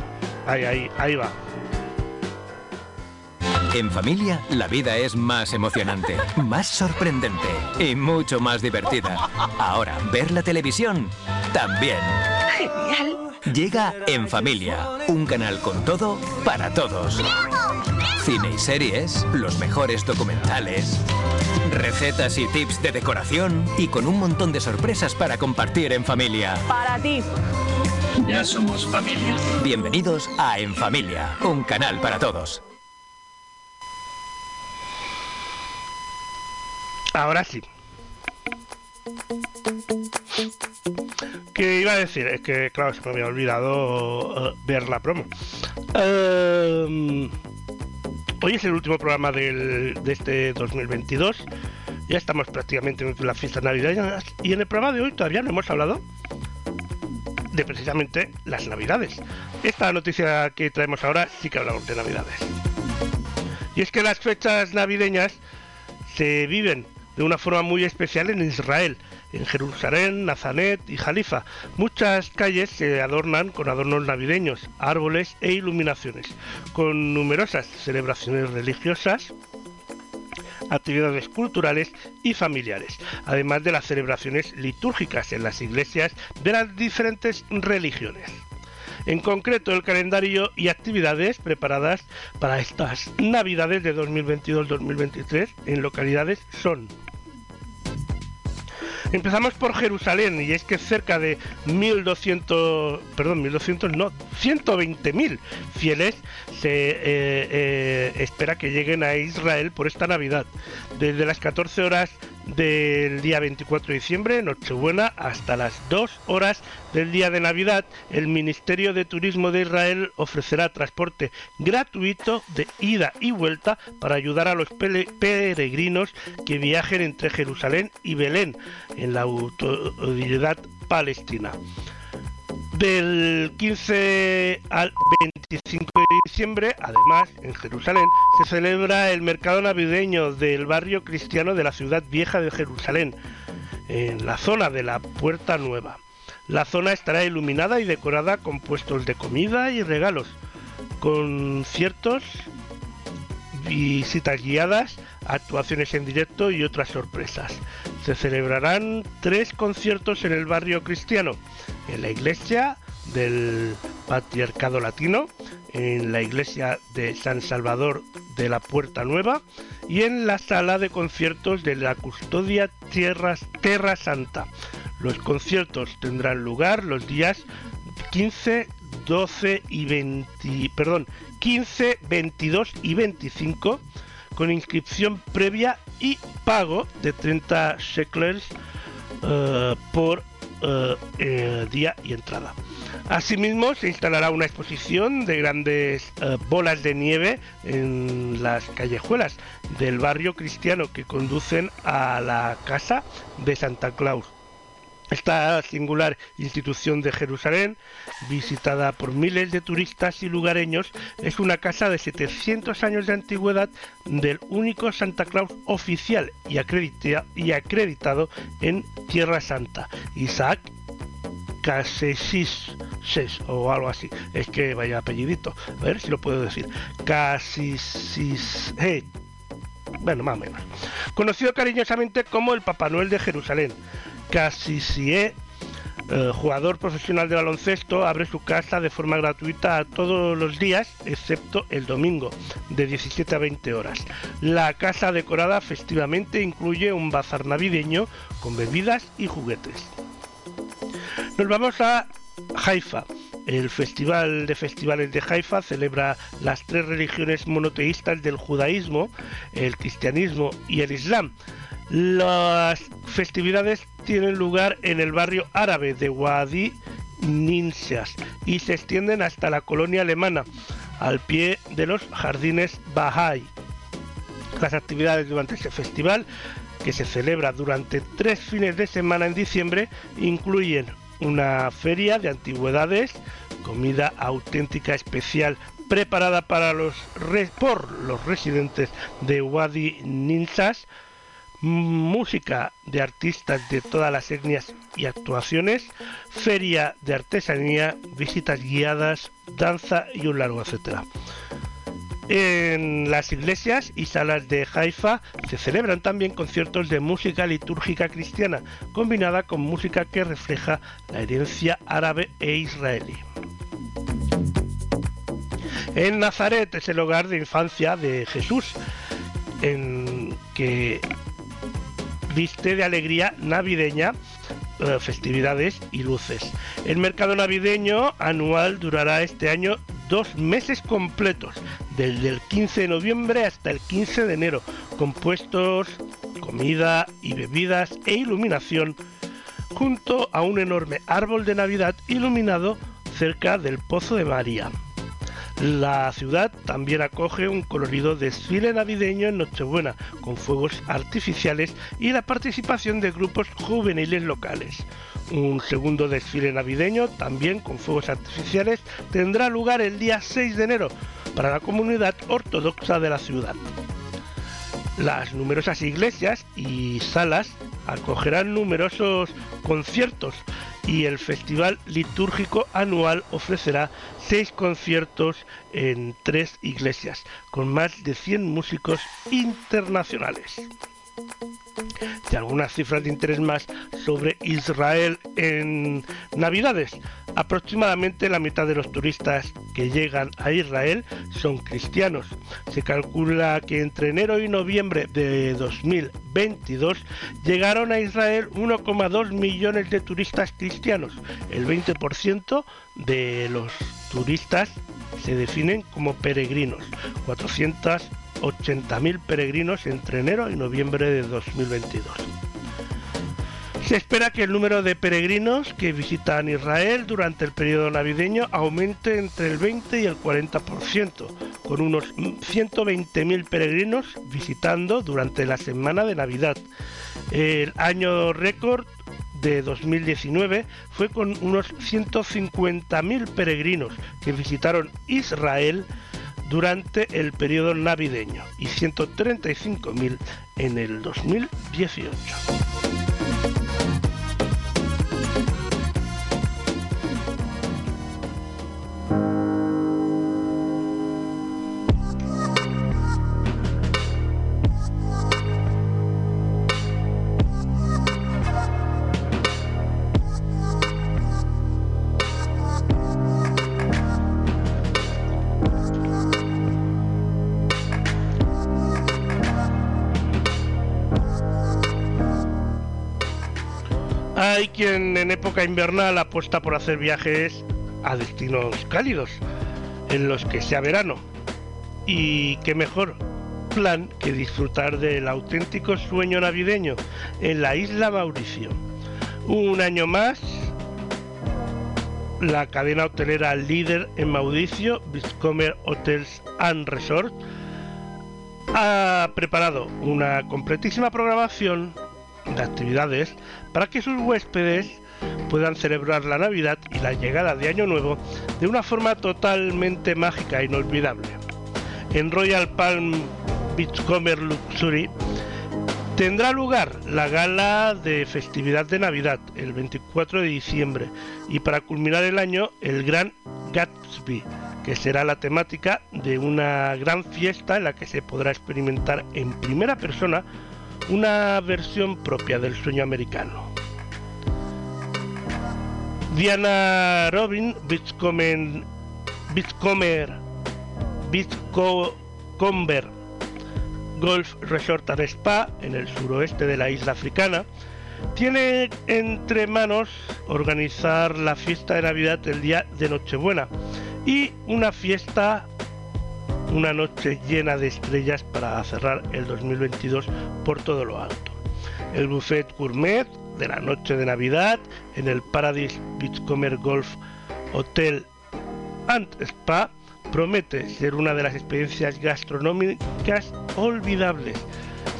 Ahí va. En Familia, la vida es más emocionante, más sorprendente y mucho más divertida. Ahora, ver la televisión también. ¡Genial! Llega En Familia, un canal con todo para todos. Cine y series, los mejores documentales, recetas y tips de decoración y con un montón de sorpresas para compartir en familia. Para ti. Ya somos familia. Bienvenidos a En Familia, un canal para todos. Ahora sí. Que iba a decir, es que claro, se me había olvidado ver la promo. Hoy es el último programa de este 2022. Ya estamos prácticamente en las fiestas navideñas y en el programa de hoy todavía no hemos hablado de precisamente las navidades. Esta noticia que traemos ahora sí que hablamos de navidades. Y es que las fechas navideñas se viven de una forma muy especial en Israel. En Jerusalén, Nazaret y Jalifa, muchas calles se adornan con adornos navideños, árboles e iluminaciones, con numerosas celebraciones religiosas, actividades culturales y familiares, además de las celebraciones litúrgicas en las iglesias de las diferentes religiones. En concreto, el calendario y actividades preparadas para estas Navidades de 2022-2023 en localidades son: Empezamos por Jerusalén, y es que cerca de 120.000 fieles se espera que lleguen a Israel por esta Navidad. Desde las 14 horas del día 24 de diciembre, Nochebuena, hasta las 2 horas del día de Navidad, el Ministerio de Turismo de Israel ofrecerá transporte gratuito de ida y vuelta para ayudar a los peregrinos que viajen entre Jerusalén y Belén, en la autoridad palestina. Del 15 al 25 de diciembre, además, en Jerusalén, se celebra el mercado navideño del barrio cristiano de la ciudad vieja de Jerusalén, en la zona de la Puerta Nueva. La zona estará iluminada y decorada con puestos de comida y regalos, conciertos, visitas guiadas, actuaciones en directo y otras sorpresas. Se celebrarán 3 conciertos en el barrio cristiano, en la iglesia del Patriarcado Latino, en la iglesia de San Salvador de la Puerta Nueva y en la sala de conciertos de la Custodia Tierra Santa. Los conciertos tendrán lugar los días 15, 22 y 25, con inscripción previa y pago de 30 shekels por día y entrada. Asimismo, se instalará una exposición de grandes bolas de nieve en las callejuelas del barrio cristiano que conducen a la casa de Santa Claus. Esta singular institución de Jerusalén, visitada por miles de turistas y lugareños, es una casa de 700 años de antigüedad del único Santa Claus oficial y acreditado en Tierra Santa, Isaac Cassis, o algo así. Es que vaya apellidito, a ver si lo puedo decir. Cassis, bueno, más o menos. Conocido cariñosamente como el Papá Noel de Jerusalén, Cassie, jugador profesional de baloncesto, abre su casa de forma gratuita todos los días, excepto el domingo, de 17 a 20 horas. La casa, decorada festivamente, incluye un bazar navideño con bebidas y juguetes. Nos vamos a Haifa. El Festival de Festivales de Haifa celebra las 3 religiones monoteístas del judaísmo, el cristianismo y el islam. Las festividades tienen lugar en el barrio árabe de Wadi Ninsas y se extienden hasta la colonia alemana, al pie de los jardines Bahá'í. Las actividades durante este festival, que se celebra durante 3 fines de semana en diciembre, incluyen una feria de antigüedades, comida auténtica especial preparada por los residentes de Wadi Ninsas, música de artistas de todas las etnias y actuaciones, feria de artesanía, visitas guiadas, danza y un largo etcétera. En las iglesias y salas de Haifa se celebran también conciertos de música litúrgica cristiana, combinada con música que refleja la herencia árabe e israelí. En Nazaret es el hogar de infancia de Jesús, en que viste de alegría navideña, festividades y luces. El mercado navideño anual durará este año 2 meses completos, desde el 15 de noviembre hasta el 15 de enero, con puestos, comida y bebidas e iluminación, junto a un enorme árbol de Navidad iluminado cerca del Pozo de María. La ciudad también acoge un colorido desfile navideño en Nochebuena, con fuegos artificiales y la participación de grupos juveniles locales. Un segundo desfile navideño, también con fuegos artificiales, tendrá lugar el día 6 de enero para la comunidad ortodoxa de la ciudad. Las numerosas iglesias y salas acogerán numerosos conciertos y el festival litúrgico anual ofrecerá 6 conciertos en 3 iglesias, con más de 100 músicos internacionales. y algunas cifras de interés más sobre Israel en Navidades. Aproximadamente la mitad de los turistas que llegan a Israel son cristianos. Se calcula que entre enero y noviembre de 2022 llegaron a Israel 1,2 millones de turistas cristianos. El 20% de los turistas se definen como peregrinos. 480.000 peregrinos entre enero y noviembre de 2022. Se espera que el número de peregrinos que visitan Israel durante el periodo navideño aumente entre el 20 y el 40%, con unos 120.000 peregrinos visitando durante la semana de Navidad. El año récord de 2019 fue con unos 150.000 peregrinos que visitaron Israel durante el periodo navideño y 135.000 en el 2018. Hay quien en época invernal apuesta por hacer viajes a destinos cálidos, en los que sea verano. Y qué mejor plan que disfrutar del auténtico sueño navideño en la isla Mauricio. Un año más, la cadena hotelera líder en Mauricio, Viscomer Hotels and Resort, ha preparado una completísima programación de actividades para que sus huéspedes puedan celebrar la Navidad y la llegada de Año Nuevo de una forma totalmente mágica e inolvidable. En Royal Palm Beachcomber Luxury tendrá lugar la gala de festividad de Navidad el 24 de diciembre y, para culminar el año, el Gran Gatsby, que será la temática de una gran fiesta en la que se podrá experimentar en primera persona una versión propia del sueño americano. Diana Robin, Beachcomber Golf Resort and Spa, en el suroeste de la isla africana, tiene entre manos organizar la fiesta de Navidad el día de Nochebuena y una noche llena de estrellas para cerrar el 2022 por todo lo alto. El buffet gourmet de la noche de Navidad en el Paradise Beachcomber Golf Hotel and Spa promete ser una de las experiencias gastronómicas olvidables,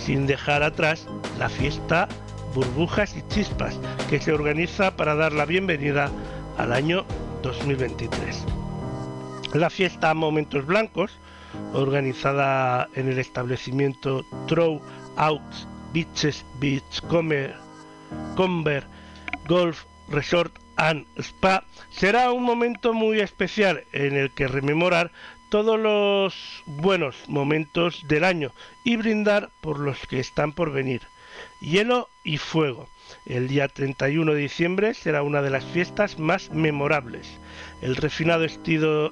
sin dejar atrás la fiesta Burbujas y Chispas que se organiza para dar la bienvenida al año 2023. La fiesta Momentos Blancos, organizada en el establecimiento Throw Out Beaches Beachcomber Golf Resort and Spa, será un momento muy especial en el que rememorar todos los buenos momentos del año y brindar por los que están por venir. Hielo y fuego. El día 31 de diciembre será una de las fiestas más memorables. El refinado estilo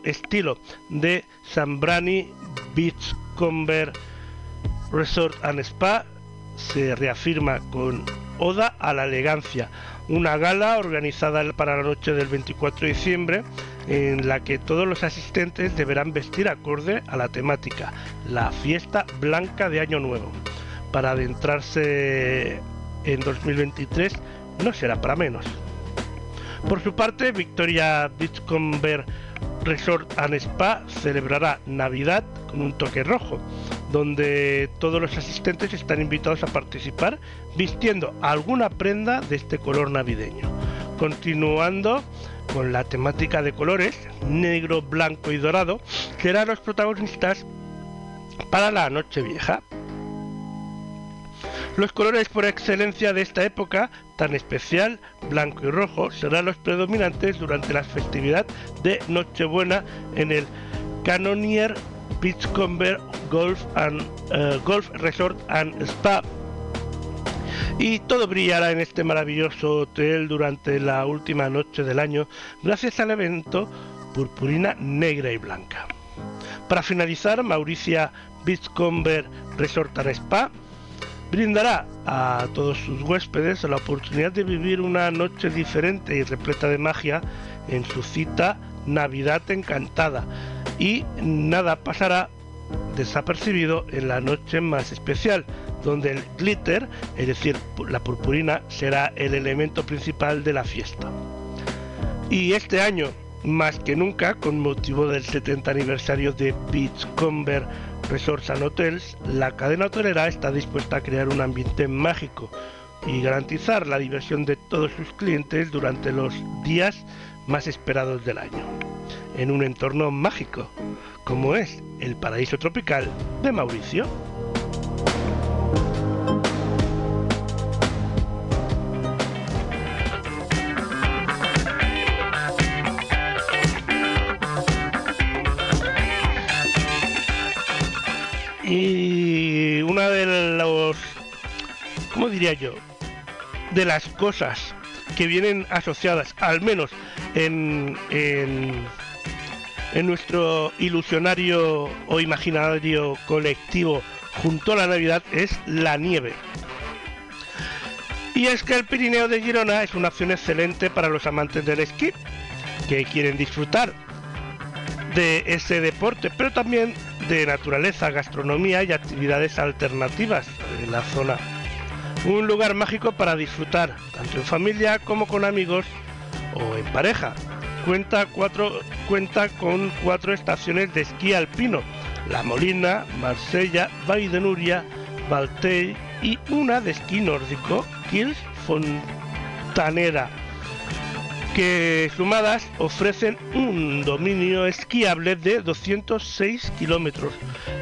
de Zambrani Beachcomber Resort and Spa se reafirma con Oda a la Elegancia, una gala organizada para la noche del 24 de diciembre en la que todos los asistentes deberán vestir acorde a la temática, la fiesta blanca de Año Nuevo. Para adentrarse en 2023 no será para menos. Por su parte, Victoria Beachcomber Resort and Spa celebrará Navidad con un toque rojo, donde todos los asistentes están invitados a participar vistiendo alguna prenda de este color navideño. Continuando con la temática de colores, negro, blanco y dorado serán los protagonistas para la Nochevieja. Los colores por excelencia de esta época tan especial, blanco y rojo, serán los predominantes durante la festividad de Nochebuena en el Canonier Beachcomber Golf Resort and Spa y todo brillará en este maravilloso hotel durante la última noche del año gracias al evento Purpurina Negra y Blanca. Para finalizar, Mauricia Beachcomber Resort and Spa brindará a todos sus huéspedes la oportunidad de vivir una noche diferente y repleta de magia en su cita Navidad Encantada, y nada pasará desapercibido en la noche más especial, donde el glitter, es decir, la purpurina, será el elemento principal de la fiesta. Y este año, más que nunca, con motivo del 70 aniversario de Beachcomber Resorts and Hotels, la cadena hotelera está dispuesta a crear un ambiente mágico y garantizar la diversión de todos sus clientes durante los días más esperados del año, en un entorno mágico, como es el paraíso tropical de Mauricio. Y una de los, ¿cómo diría yo?, de las cosas que vienen asociadas, al menos en nuestro ilusionario o imaginario colectivo junto a la Navidad, es la nieve. Y es que el Pirineo de Girona es una opción excelente para los amantes del esquí que quieren disfrutar de ese deporte, pero también de naturaleza, gastronomía y actividades alternativas en la zona. Un lugar mágico para disfrutar, tanto en familia como con amigos o en pareja. Cuenta con cuatro estaciones de esquí alpino: La Molina, Masella, Vall de Núria, Vallter, y una de esquí nórdico, Kils Fontanera, que sumadas ofrecen un dominio esquiable de 206 kilómetros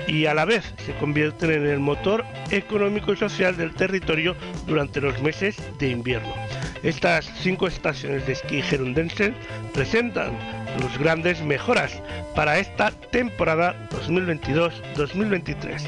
y a la vez se convierten en el motor económico y social del territorio durante los meses de invierno. Estas 5 estaciones de esquí gerundenses presentan sus grandes mejoras para esta temporada 2022-2023.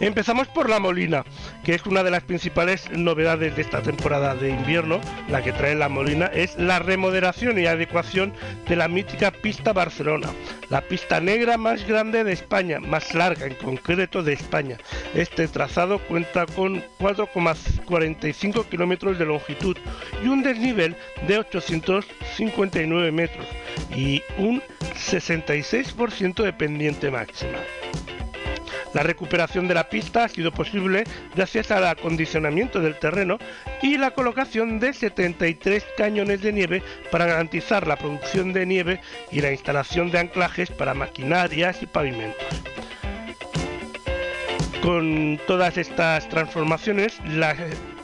Empezamos por La Molina, que es una de las principales novedades de esta temporada de invierno. La que trae La Molina es la remodelación y adecuación de la mítica pista Barcelona, la pista negra más grande de España, más larga en concreto de España. Este trazado cuenta con 4,45 kilómetros de longitud y un desnivel de 859 metros y un 66% de pendiente máxima. La recuperación de la pista ha sido posible gracias al acondicionamiento del terreno y la colocación de 73 cañones de nieve para garantizar la producción de nieve y la instalación de anclajes para maquinarias y pavimentos. Con todas estas transformaciones, la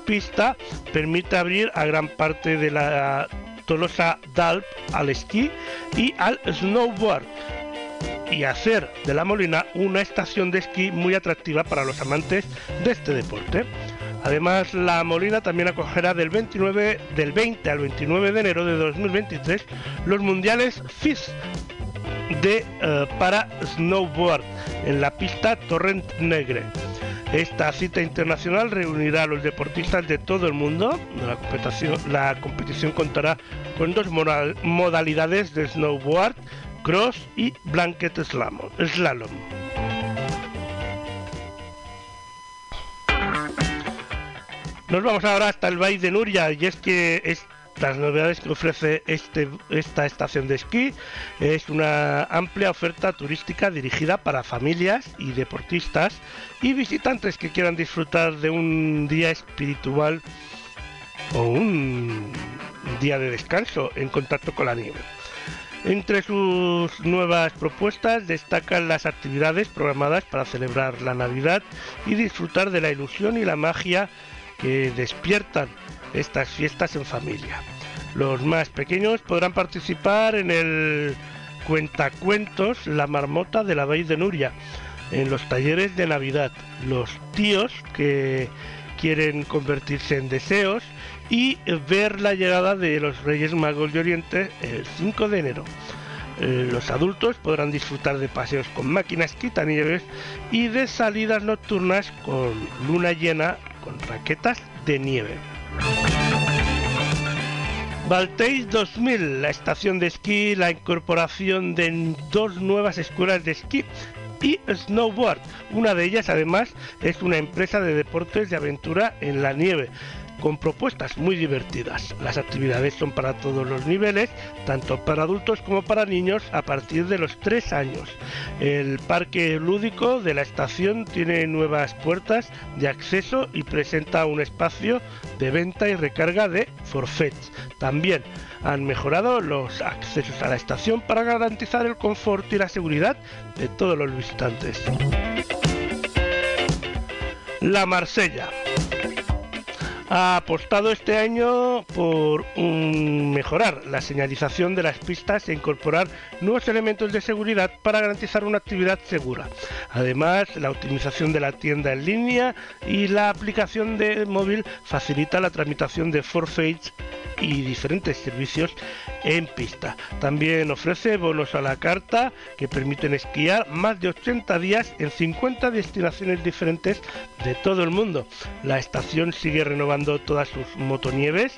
pista permite abrir a gran parte de la Tolosa d'Alp al esquí y al snowboard, y hacer de La Molina una estación de esquí muy atractiva para los amantes de este deporte. Además, La Molina también acogerá del 20 al 29 de enero de 2023 los mundiales FIS de para snowboard en la pista Torrent Negre. Esta cita internacional reunirá a los deportistas de todo el mundo. La competición contará con 2 modalidades de snowboard, cross y blanket slalom. Nos vamos ahora hasta el Vall de Núria, y es que las novedades que ofrece esta estación de esquí es una amplia oferta turística dirigida para familias y deportistas y visitantes que quieran disfrutar de un día espiritual o un día de descanso en contacto con la nieve. Entre sus nuevas propuestas destacan las actividades programadas para celebrar la Navidad y disfrutar de la ilusión y la magia que despiertan estas fiestas en familia. Los más pequeños podrán participar en el Cuentacuentos La Marmota de la Vall de Núria, en los talleres de Navidad, los tíos que quieren convertirse en deseos y ver la llegada de los Reyes Magos de Oriente el 5 de enero. Los adultos podrán disfrutar de paseos con máquinas quitanieves y de salidas nocturnas con luna llena con raquetas de nieve. Vallter 2000, la estación de esquí, la incorporación de dos nuevas escuelas de esquí y snowboard. Una de ellas además es una empresa de deportes de aventura en la nieve, con propuestas muy divertidas. Las actividades son para todos los niveles, tanto para adultos como para niños a partir de los 3 años. El parque lúdico de la estación tiene nuevas puertas de acceso y presenta un espacio de venta y recarga de forfets. También han mejorado los accesos a la estación para garantizar el confort y la seguridad de todos los visitantes. La Masella ha apostado este año por mejorar la señalización de las pistas e incorporar nuevos elementos de seguridad para garantizar una actividad segura. Además, la optimización de la tienda en línea y la aplicación de móvil facilita la tramitación de forfaits y diferentes servicios en pista. También ofrece bonos a la carta que permiten esquiar más de 80 días en 50 destinaciones diferentes de todo el mundo. La estación sigue renovando todas sus motonieves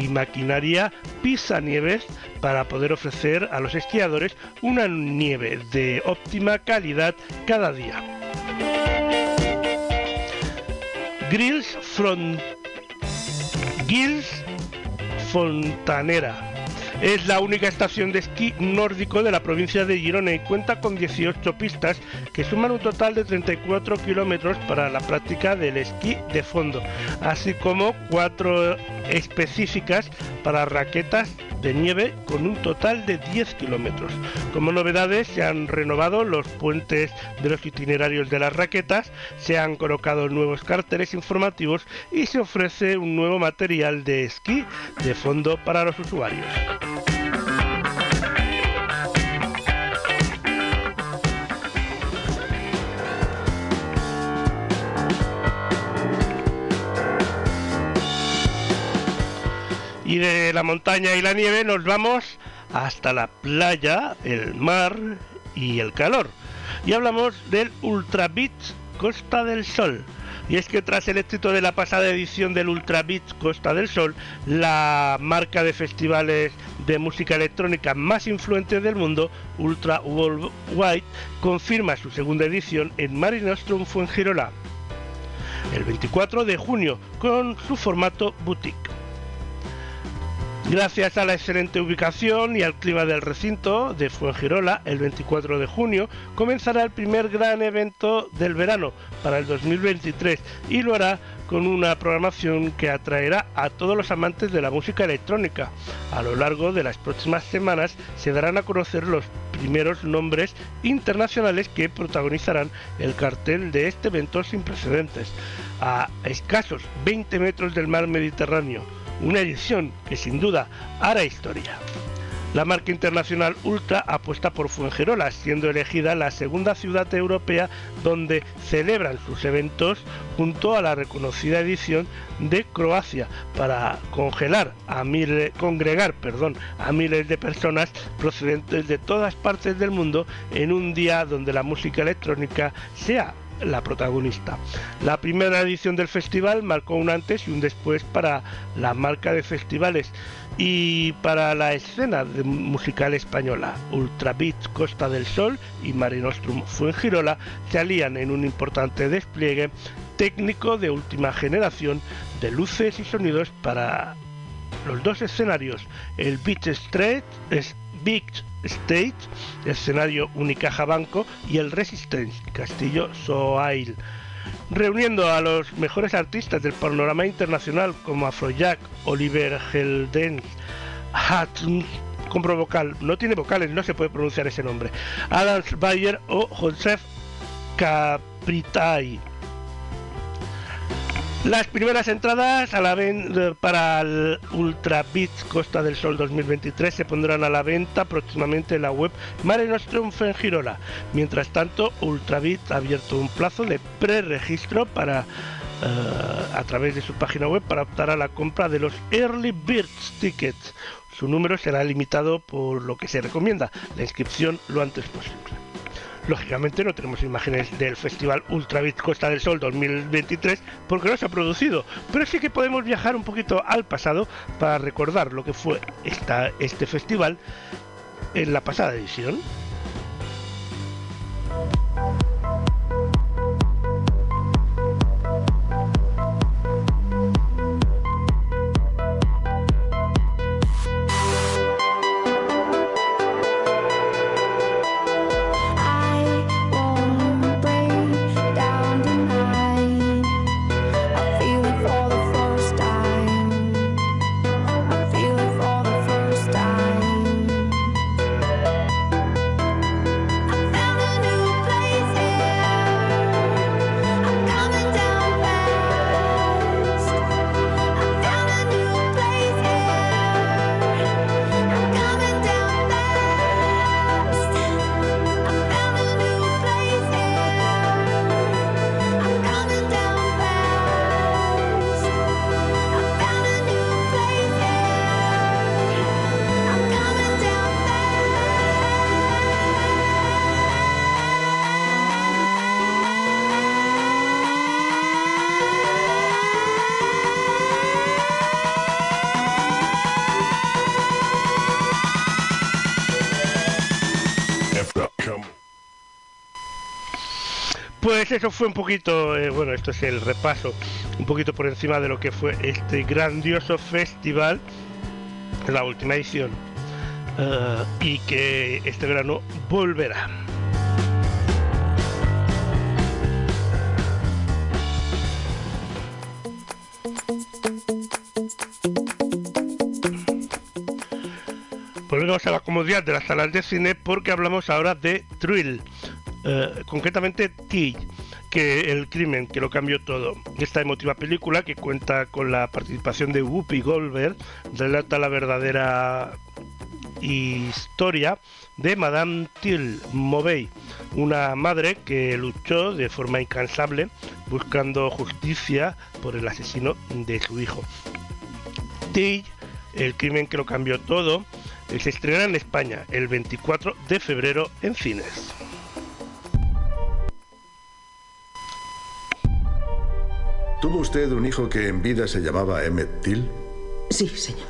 y maquinaria pisanieves para poder ofrecer a los esquiadores una nieve de óptima calidad cada día. Grills Fontanera es la única estación de esquí nórdico de la provincia de Girona y cuenta con 18 pistas que suman un total de 34 kilómetros para la práctica del esquí de fondo, así como 4 específicas para raquetas de nieve con un total de 10 kilómetros. Como novedades, se han renovado los puentes de los itinerarios de las raquetas, se han colocado nuevos carteles informativos y se ofrece un nuevo material de esquí de fondo para los usuarios. Y de la montaña y la nieve nos vamos hasta la playa, el mar y el calor. Y hablamos del Ultra Beach Costa del Sol. Y es que tras el éxito de la pasada edición del Ultra Beach Costa del Sol, la marca de festivales de música electrónica más influente del mundo, Ultra Worldwide, confirma su segunda edición en Marinostrum Fuengirola, el 24 de junio, con su formato boutique. Gracias a la excelente ubicación y al clima del recinto de Fuengirola, el 24 de junio comenzará el primer gran evento del verano para el 2023 y lo hará con una programación que atraerá a todos los amantes de la música electrónica. A lo largo de las próximas semanas se darán a conocer los primeros nombres internacionales que protagonizarán el cartel de este evento sin precedentes, a escasos 20 metros del mar Mediterráneo. Una edición que sin duda hará historia. La marca internacional Ultra apuesta por Fuengirola, siendo elegida la segunda ciudad europea donde celebran sus eventos junto a la reconocida edición de Croacia, para congregar a miles de personas procedentes de todas partes del mundo en un día donde la música electrónica sea la protagonista. La primera edición del festival marcó un antes y un después para la marca de festivales y para la escena musical española. Ultra Beach Costa del Sol y Marinostrum Fuengirola se alían en un importante despliegue técnico de última generación de luces y sonidos para los dos escenarios, el Beach Stage, escenario Unicaja Banco, y el Resistance Castillo Soail, reuniendo a los mejores artistas del panorama internacional como Afrojack, Oliver Heldens, Hutton, Adam Bayer o Joseph Capritai. Las primeras entradas a la venta para el Ultra Beach Costa del Sol 2023 se pondrán a la venta próximamente en la web Mare Nostrum Fuengirola. Mientras tanto, Ultra Beach ha abierto un plazo de preregistro para a través de su página web para optar a la compra de los Early Bird Tickets, Su número será limitado, por lo que se recomienda la inscripción lo antes posible. Lógicamente no tenemos imágenes del Festival Ultra Beach Costa del Sol 2023 porque no se ha producido, pero sí que podemos viajar un poquito al pasado para recordar lo que fue este festival en la pasada edición. Pues eso fue un poquito, bueno, esto es el repaso, un poquito por encima de lo que fue este grandioso festival, la última edición, y que este verano volverá. Volvemos a la comodidad de las salas de cine porque hablamos ahora de Thrill. Concretamente T, que el crimen que lo cambió todo. Esta emotiva película, que cuenta con la participación de Whoopi Goldberg, relata la verdadera historia de Madame Till Mauvais, una madre que luchó de forma incansable buscando justicia por el asesino de su hijo. T, el crimen que lo cambió todo, se estrenará en España el 24 de febrero en cines. ¿Tuvo usted un hijo que en vida se llamaba Emmett Till? Sí, señor.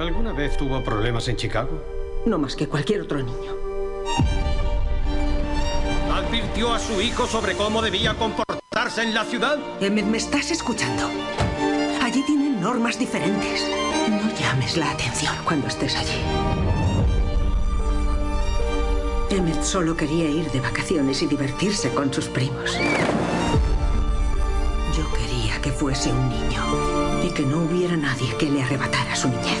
¿Alguna vez tuvo problemas en Chicago? No más que cualquier otro niño. ¿Advirtió a su hijo sobre cómo debía comportarse en la ciudad? Emmett, ¿me estás escuchando? Allí tienen normas diferentes. No llames la atención cuando estés allí. Emmett solo quería ir de vacaciones y divertirse con sus primos. Yo quería que fuese un niño y que no hubiera nadie que le arrebatara su niñez.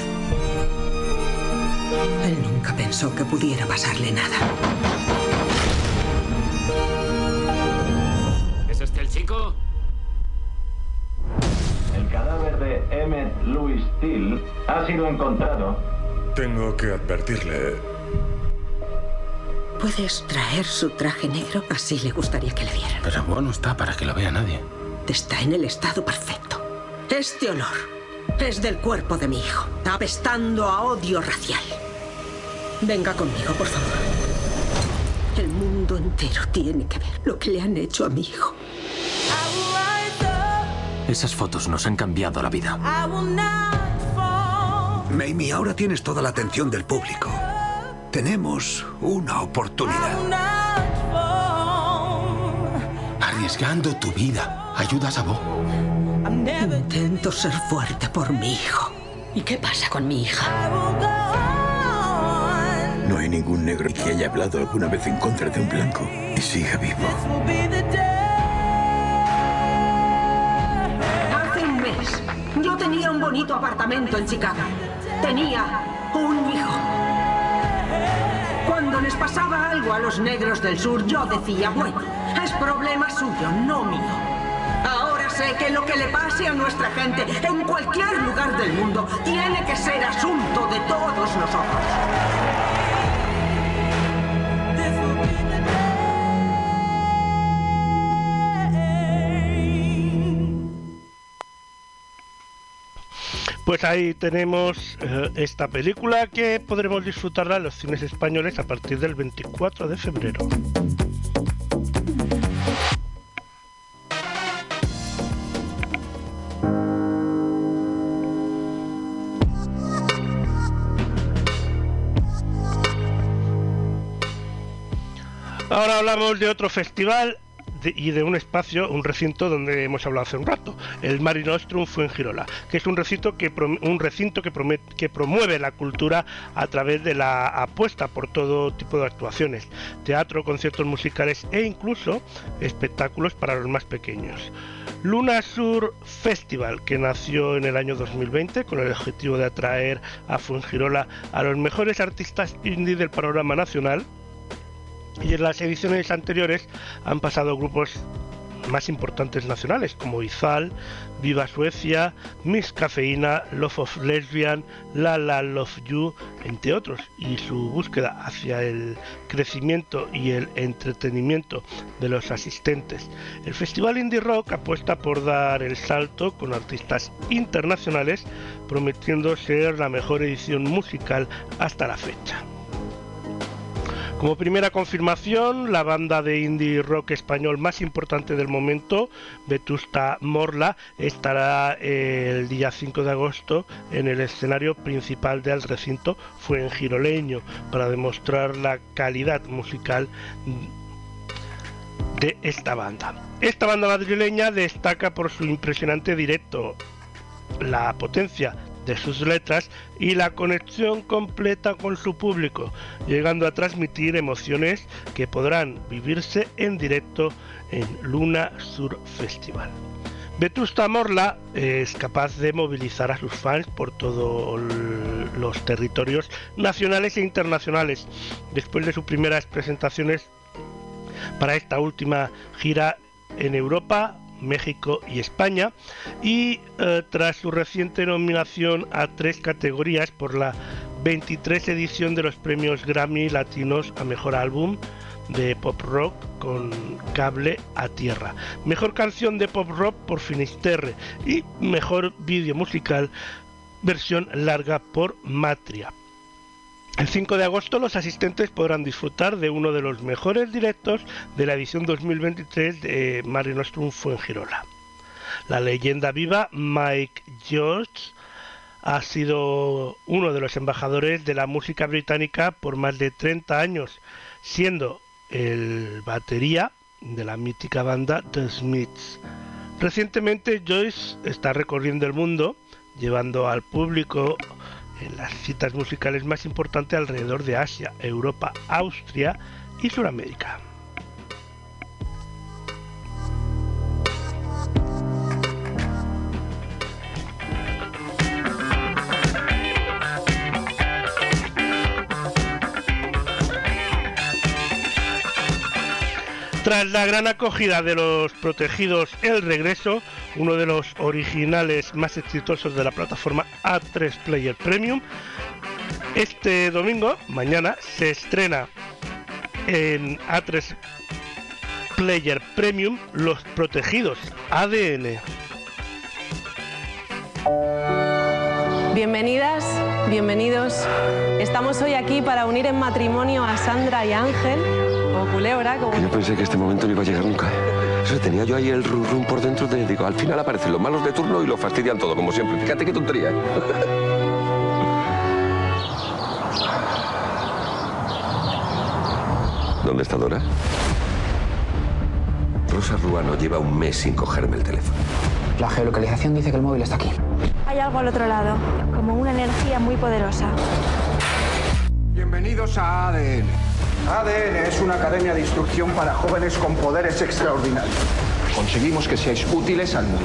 Él nunca pensó que pudiera pasarle nada. ¿Es este el chico? El cadáver de Emmett Louis Till ha sido encontrado. Tengo que advertirle. ¿Puedes traer su traje negro? Así le gustaría que le vieran. Pero bueno, está para que lo vea nadie. Está en el estado perfecto. Este olor es del cuerpo de mi hijo, apestando a odio racial. Venga conmigo, por favor. El mundo entero tiene que ver lo que le han hecho a mi hijo. Esas fotos nos han cambiado la vida. Mamie, ahora tienes toda la atención del público. Tenemos una oportunidad. Arriesgando tu vida, ayudas a vos. Intento ser fuerte por mi hijo. ¿Y qué pasa con mi hija? No hay ningún negro que haya hablado alguna vez en contra de un blanco y siga vivo. Hace un mes, yo tenía un bonito apartamento en Chicago. Tenía un hijo. Cuando les pasaba algo a los negros del sur, yo decía, bueno, es problema suyo, no mío. Ahora sé que lo que le pase a nuestra gente en cualquier lugar del mundo tiene que ser asunto de todos nosotros. Pues ahí tenemos esta película que podremos disfrutarla en los cines españoles a partir del 24 de febrero. Ahora hablamos de otro festival y de un espacio, un recinto donde hemos hablado hace un rato, el Marinostrum Fuengirola, que es un recinto que promueve la cultura a través de la apuesta por todo tipo de actuaciones, teatro, conciertos musicales e incluso espectáculos para los más pequeños. Luna Sur Festival, que nació en el año 2020 con el objetivo de atraer a Fuengirola a los mejores artistas indie del panorama nacional, y en las ediciones anteriores han pasado grupos más importantes nacionales como Izal, Viva Suecia, Miss Cafeína, Love of Lesbian, La La Love You, entre otros, y su búsqueda hacia el crecimiento y el entretenimiento de los asistentes. El Festival Indie Rock apuesta por dar el salto con artistas internacionales, prometiendo ser la mejor edición musical hasta la fecha. Como primera confirmación, la banda de indie rock español más importante del momento, Vetusta Morla, estará el día 5 de agosto en el escenario principal del recinto fuengiroleño para demostrar la calidad musical de esta banda. Esta banda madrileña destaca por su impresionante directo, la potencia de sus letras y la conexión completa con su público, llegando a transmitir emociones que podrán vivirse en directo en Luna Sur Festival. Vetusta Morla es capaz de movilizar a sus fans por todos los territorios nacionales e internacionales. Después de sus primeras presentaciones para esta última gira en Europa, México y España, y tras su reciente nominación a 3 categorías por la 23 edición de los premios Grammy Latinos a Mejor Álbum de Pop Rock con Cable a Tierra, Mejor Canción de Pop Rock por Finisterre y Mejor Vídeo Musical Versión Larga por Matria. El 5 de agosto los asistentes podrán disfrutar de uno de los mejores directos de la edición 2023 de Marinostrum Fuengirola. La leyenda viva Mike George ha sido uno de los embajadores de la música británica por más de 30 años, siendo el batería de la mítica banda The Smiths. Recientemente Joyce está recorriendo el mundo, llevando al público en las citas musicales más importantes alrededor de Asia, Europa, Austria y Sudamérica. Tras la gran acogida de Los Protegidos, El Regreso, uno de los originales más exitosos de la plataforma A3 Player Premium, este domingo, mañana, se estrena en A3 Player Premium Los Protegidos, ADN. Bienvenidas, bienvenidos. Estamos hoy aquí para unir en matrimonio a Sandra y Ángel, como culebra, como... Yo pensé que este momento no iba a llegar nunca. Eso tenía yo ahí el rum por dentro de... Digo, al final aparecen los malos de turno y lo fastidian todo, como siempre. Fíjate qué tontería. ¿Dónde está Dora? Rosa Ruano lleva un mes sin cogerme el teléfono. La geolocalización dice que el móvil está aquí. Hay algo al otro lado, como una energía muy poderosa. Bienvenidos a ADN. ADN es una academia de instrucción para jóvenes con poderes extraordinarios. Conseguimos que seáis útiles al mundo.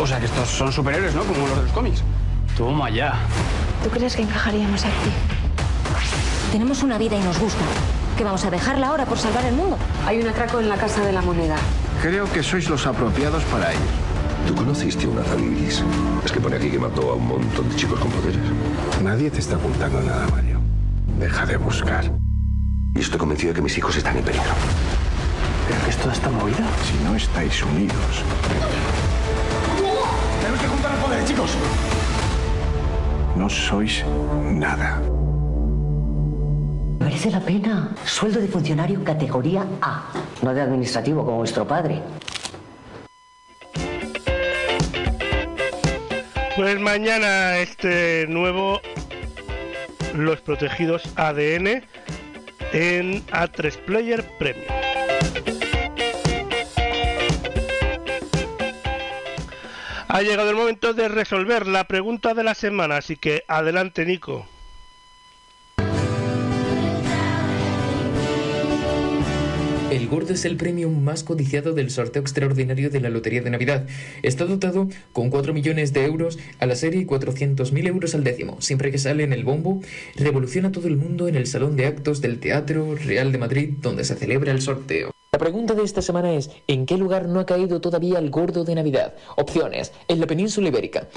O sea que estos son superhéroes, ¿no? Como los de los cómics. Toma ya. ¿Tú crees que encajaríamos aquí? Tenemos una vida y nos gusta. ¿Qué vamos a dejarla ahora por salvar el mundo? Hay un atraco en la Casa de la Moneda. Creo que sois los apropiados para ello. ¿Tú conociste una tal Iris? Es que pone aquí que mató a un montón de chicos con poderes. Nadie te está ocultando nada, Mario. Deja de buscar. Y estoy convencido de que mis hijos están en peligro. ¿Pero que es toda esta movida? Si no estáis unidos... ¡Tenemos que juntar los poderes, chicos! No sois nada. Merece la pena. Sueldo de funcionario categoría A. No de administrativo como vuestro padre. Pues mañana este nuevo Los Protegidos ADN en A3 Player Premium. Ha llegado el momento de resolver la pregunta de la semana, así que adelante, Nico. El gordo es el premio más codiciado del sorteo extraordinario de la Lotería de Navidad. Está dotado con 4 millones de euros a la serie y 400.000 euros al décimo. Siempre que sale en el bombo, revoluciona todo el mundo en el Salón de Actos del Teatro Real de Madrid, donde se celebra el sorteo. La pregunta de esta semana es, ¿en qué lugar no ha caído todavía el gordo de Navidad? Opciones, en la península ibérica.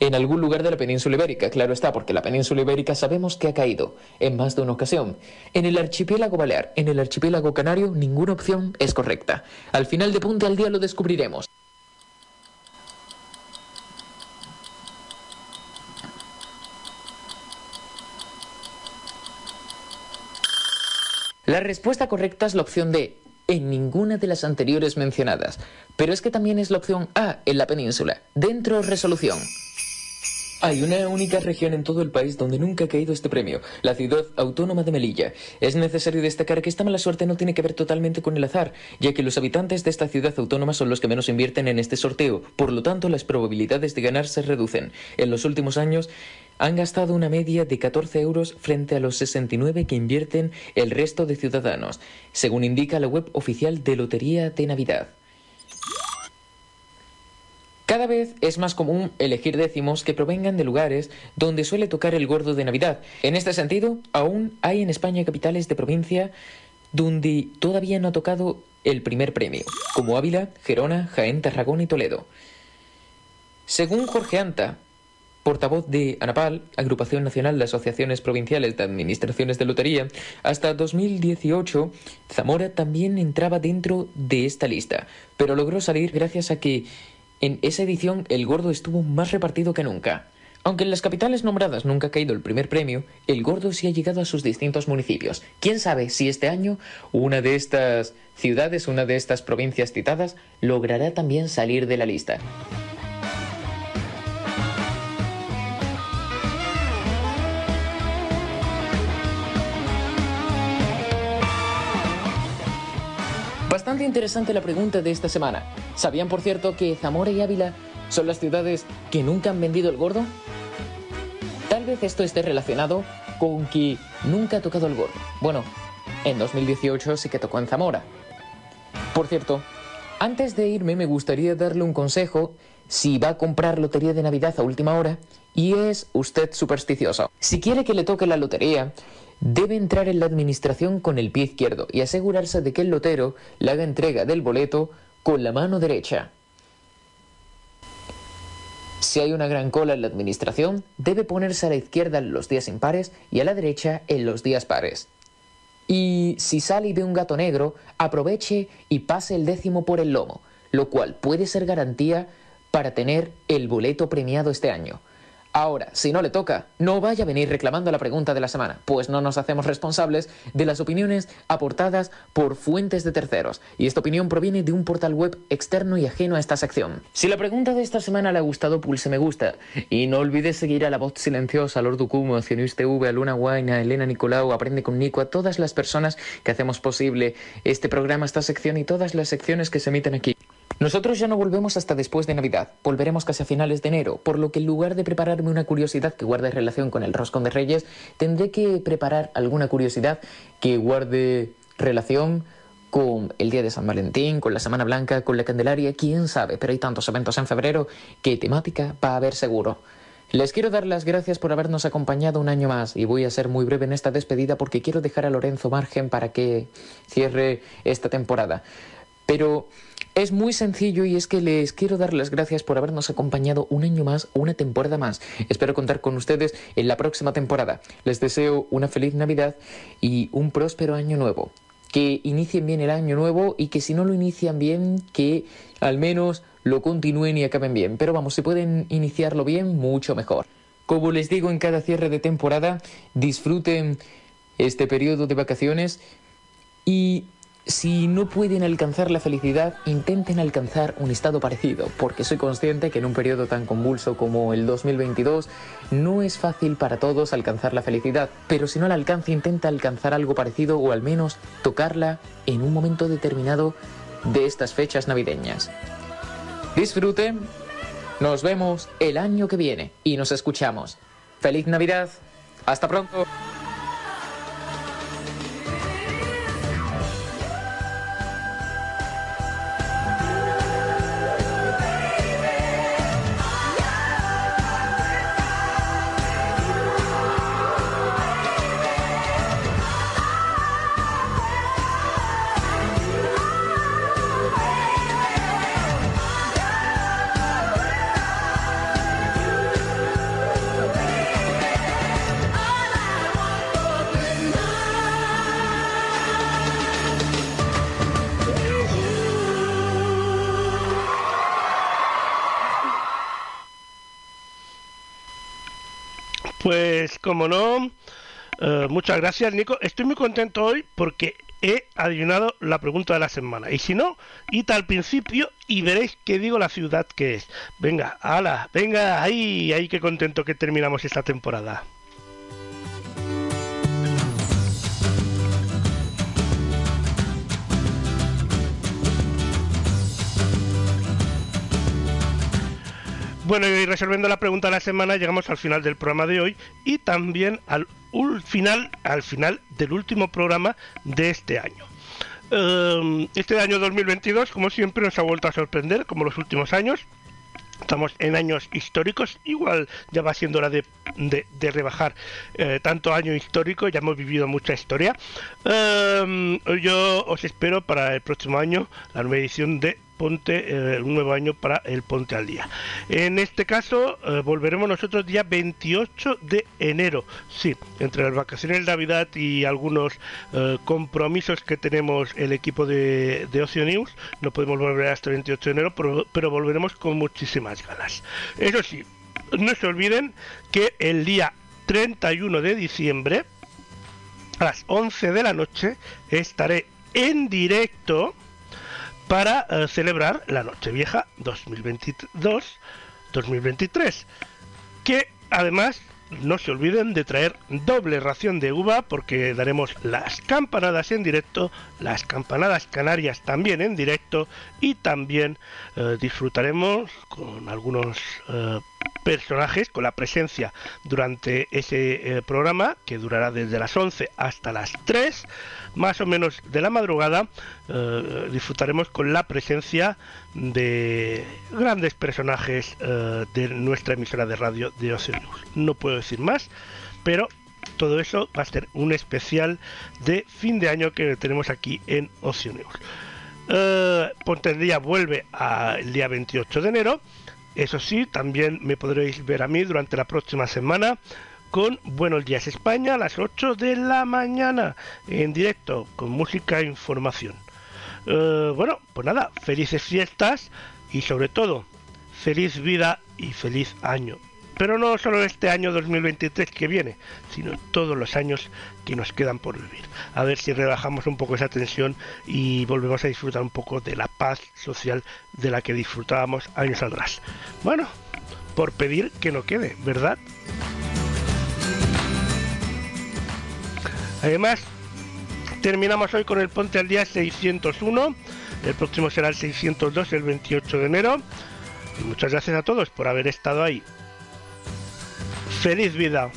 En algún lugar de la península ibérica, claro está, porque la península ibérica sabemos que ha caído en más de una ocasión. En el archipiélago balear, en el archipiélago canario, ninguna opción es correcta. Al final de Punta al Día lo descubriremos. La respuesta correcta es la opción D, en ninguna de las anteriores mencionadas. Pero es que también es la opción A, en la península, dentro resolución. Hay una única región en todo el país donde nunca ha caído este premio, la ciudad autónoma de Melilla. Es necesario destacar que esta mala suerte no tiene que ver totalmente con el azar, ya que los habitantes de esta ciudad autónoma son los que menos invierten en este sorteo, por lo tanto las probabilidades de ganar se reducen. En los últimos años han gastado una media de 14 euros frente a los 69 que invierten el resto de ciudadanos, según indica la web oficial de Lotería de Navidad. Cada vez es más común elegir décimos que provengan de lugares donde suele tocar el gordo de Navidad. En este sentido, aún hay en España capitales de provincia donde todavía no ha tocado el primer premio, como Ávila, Gerona, Jaén, Tarragona y Toledo. Según Jorge Anta, portavoz de ANAPAL, Agrupación Nacional de Asociaciones Provinciales de Administraciones de Lotería, hasta 2018 Zamora también entraba dentro de esta lista, pero logró salir gracias a que en esa edición el gordo estuvo más repartido que nunca. Aunque en las capitales nombradas nunca ha caído el primer premio, el gordo sí ha llegado a sus distintos municipios. ¿Quién sabe si este año una de estas ciudades, una de estas provincias citadas, logrará también salir de la lista? Bastante interesante la pregunta de esta semana. ¿Sabían, por cierto, que Zamora y Ávila son las ciudades que nunca han vendido el gordo? Tal vez esto esté relacionado con que nunca ha tocado el gordo. Bueno, en 2018 sí que tocó en Zamora. Por cierto, antes de irme me gustaría darle un consejo si va a comprar lotería de Navidad a última hora y es usted supersticioso. Si quiere que le toque la lotería, debe entrar en la administración con el pie izquierdo y asegurarse de que el lotero le haga entrega del boleto con la mano derecha. Si hay una gran cola en la administración, debe ponerse a la izquierda en los días impares y a la derecha en los días pares. Y si sale y ve un gato negro, aproveche y pase el décimo por el lomo, lo cual puede ser garantía para tener el boleto premiado este año. Ahora, si no le toca, no vaya a venir reclamando la pregunta de la semana, pues no nos hacemos responsables de las opiniones aportadas por fuentes de terceros, y esta opinión proviene de un portal web externo y ajeno a esta sección. Si la pregunta de esta semana le ha gustado, pulse me gusta, y no olvides seguir a La Voz Silenciosa, Lord Ducumo, Ocio News TV, a Luna Guaina, a Elena Nicolau, Aprende con Nico, a todas las personas que hacemos posible este programa, esta sección y todas las secciones que se emiten aquí. Nosotros ya no volvemos hasta después de Navidad, volveremos casi a finales de enero, por lo que en lugar de prepararme una curiosidad que guarde relación con el Roscón de Reyes, tendré que preparar alguna curiosidad que guarde relación con el Día de San Valentín, con la Semana Blanca, con la Candelaria, quién sabe, pero hay tantos eventos en febrero que temática va a haber seguro. Les quiero dar las gracias por habernos acompañado un año más y voy a ser muy breve en esta despedida porque quiero dejar a Lorenzo margen para que cierre esta temporada. Pero es muy sencillo y es que les quiero dar las gracias por habernos acompañado un año más, una temporada más. Espero contar con ustedes en la próxima temporada. Les deseo una feliz Navidad y un próspero año nuevo. Que inicien bien el año nuevo y que si no lo inician bien, que al menos lo continúen y acaben bien. Pero vamos, si pueden iniciarlo bien, mucho mejor. Como les digo en cada cierre de temporada, disfruten este periodo de vacaciones y si no pueden alcanzar la felicidad, intenten alcanzar un estado parecido, porque soy consciente que en un periodo tan convulso como el 2022 no es fácil para todos alcanzar la felicidad, pero si no la alcanza, intenta alcanzar algo parecido o al menos tocarla en un momento determinado de estas fechas navideñas. Disfruten, nos vemos el año que viene y nos escuchamos. ¡Feliz Navidad! ¡Hasta pronto! Pues, como no, muchas gracias, Nico. Estoy muy contento hoy porque he adivinado la pregunta de la semana. Y si no, id al principio y veréis que digo la ciudad que es. Venga, ala, venga, ahí, qué contento que terminamos esta temporada. Bueno, y resolviendo la pregunta de la semana, llegamos al final del programa de hoy y también al final del último programa de este año. Este año 2022, como siempre, nos ha vuelto a sorprender, como los últimos años. Estamos en años históricos, igual ya va siendo hora de rebajar tanto año histórico, ya hemos vivido mucha historia. Yo os espero para el próximo año, la nueva edición de un nuevo año para el Ponte al Día. En este caso volveremos nosotros día 28 de enero. Sí, entre las vacaciones de Navidad y algunos compromisos que tenemos el equipo de Ocio News, no podemos volver hasta el 28 de enero, pero volveremos con muchísimas ganas. Eso sí, no se olviden que el día 31 de diciembre a las 11 de la noche estaré en directo para celebrar la Nochevieja 2022-2023, que además no se olviden de traer doble ración de uva, porque daremos las campanadas en directo, las campanadas canarias también en directo, y también disfrutaremos con algunos personajes, con la presencia durante ese programa, que durará desde las 11 hasta las 3, más o menos de la madrugada. Disfrutaremos con la presencia de grandes personajes de nuestra emisora de radio de Ocio News. No puedo decir más, pero todo eso va a ser un especial de fin de año que tenemos aquí en Ocio News. Ponte al Día vuelve el día 28 de enero. Eso sí, también me podréis ver a mí durante la próxima semana con Buenos Días España a las 8 de la mañana, en directo, con música e información. Bueno, pues nada, felices fiestas y sobre todo, feliz vida y feliz año. Pero no solo este año 2023 que viene, sino todos los años que nos quedan por vivir. A ver si relajamos un poco esa tensión y volvemos a disfrutar un poco de la paz social de la que disfrutábamos años atrás. Bueno, por pedir que no quede, ¿verdad? Además, terminamos hoy con el Ponte al Día 601. El próximo será el 602, el 28 de enero. Y muchas gracias a todos por haber estado ahí. ¡Feliz vida!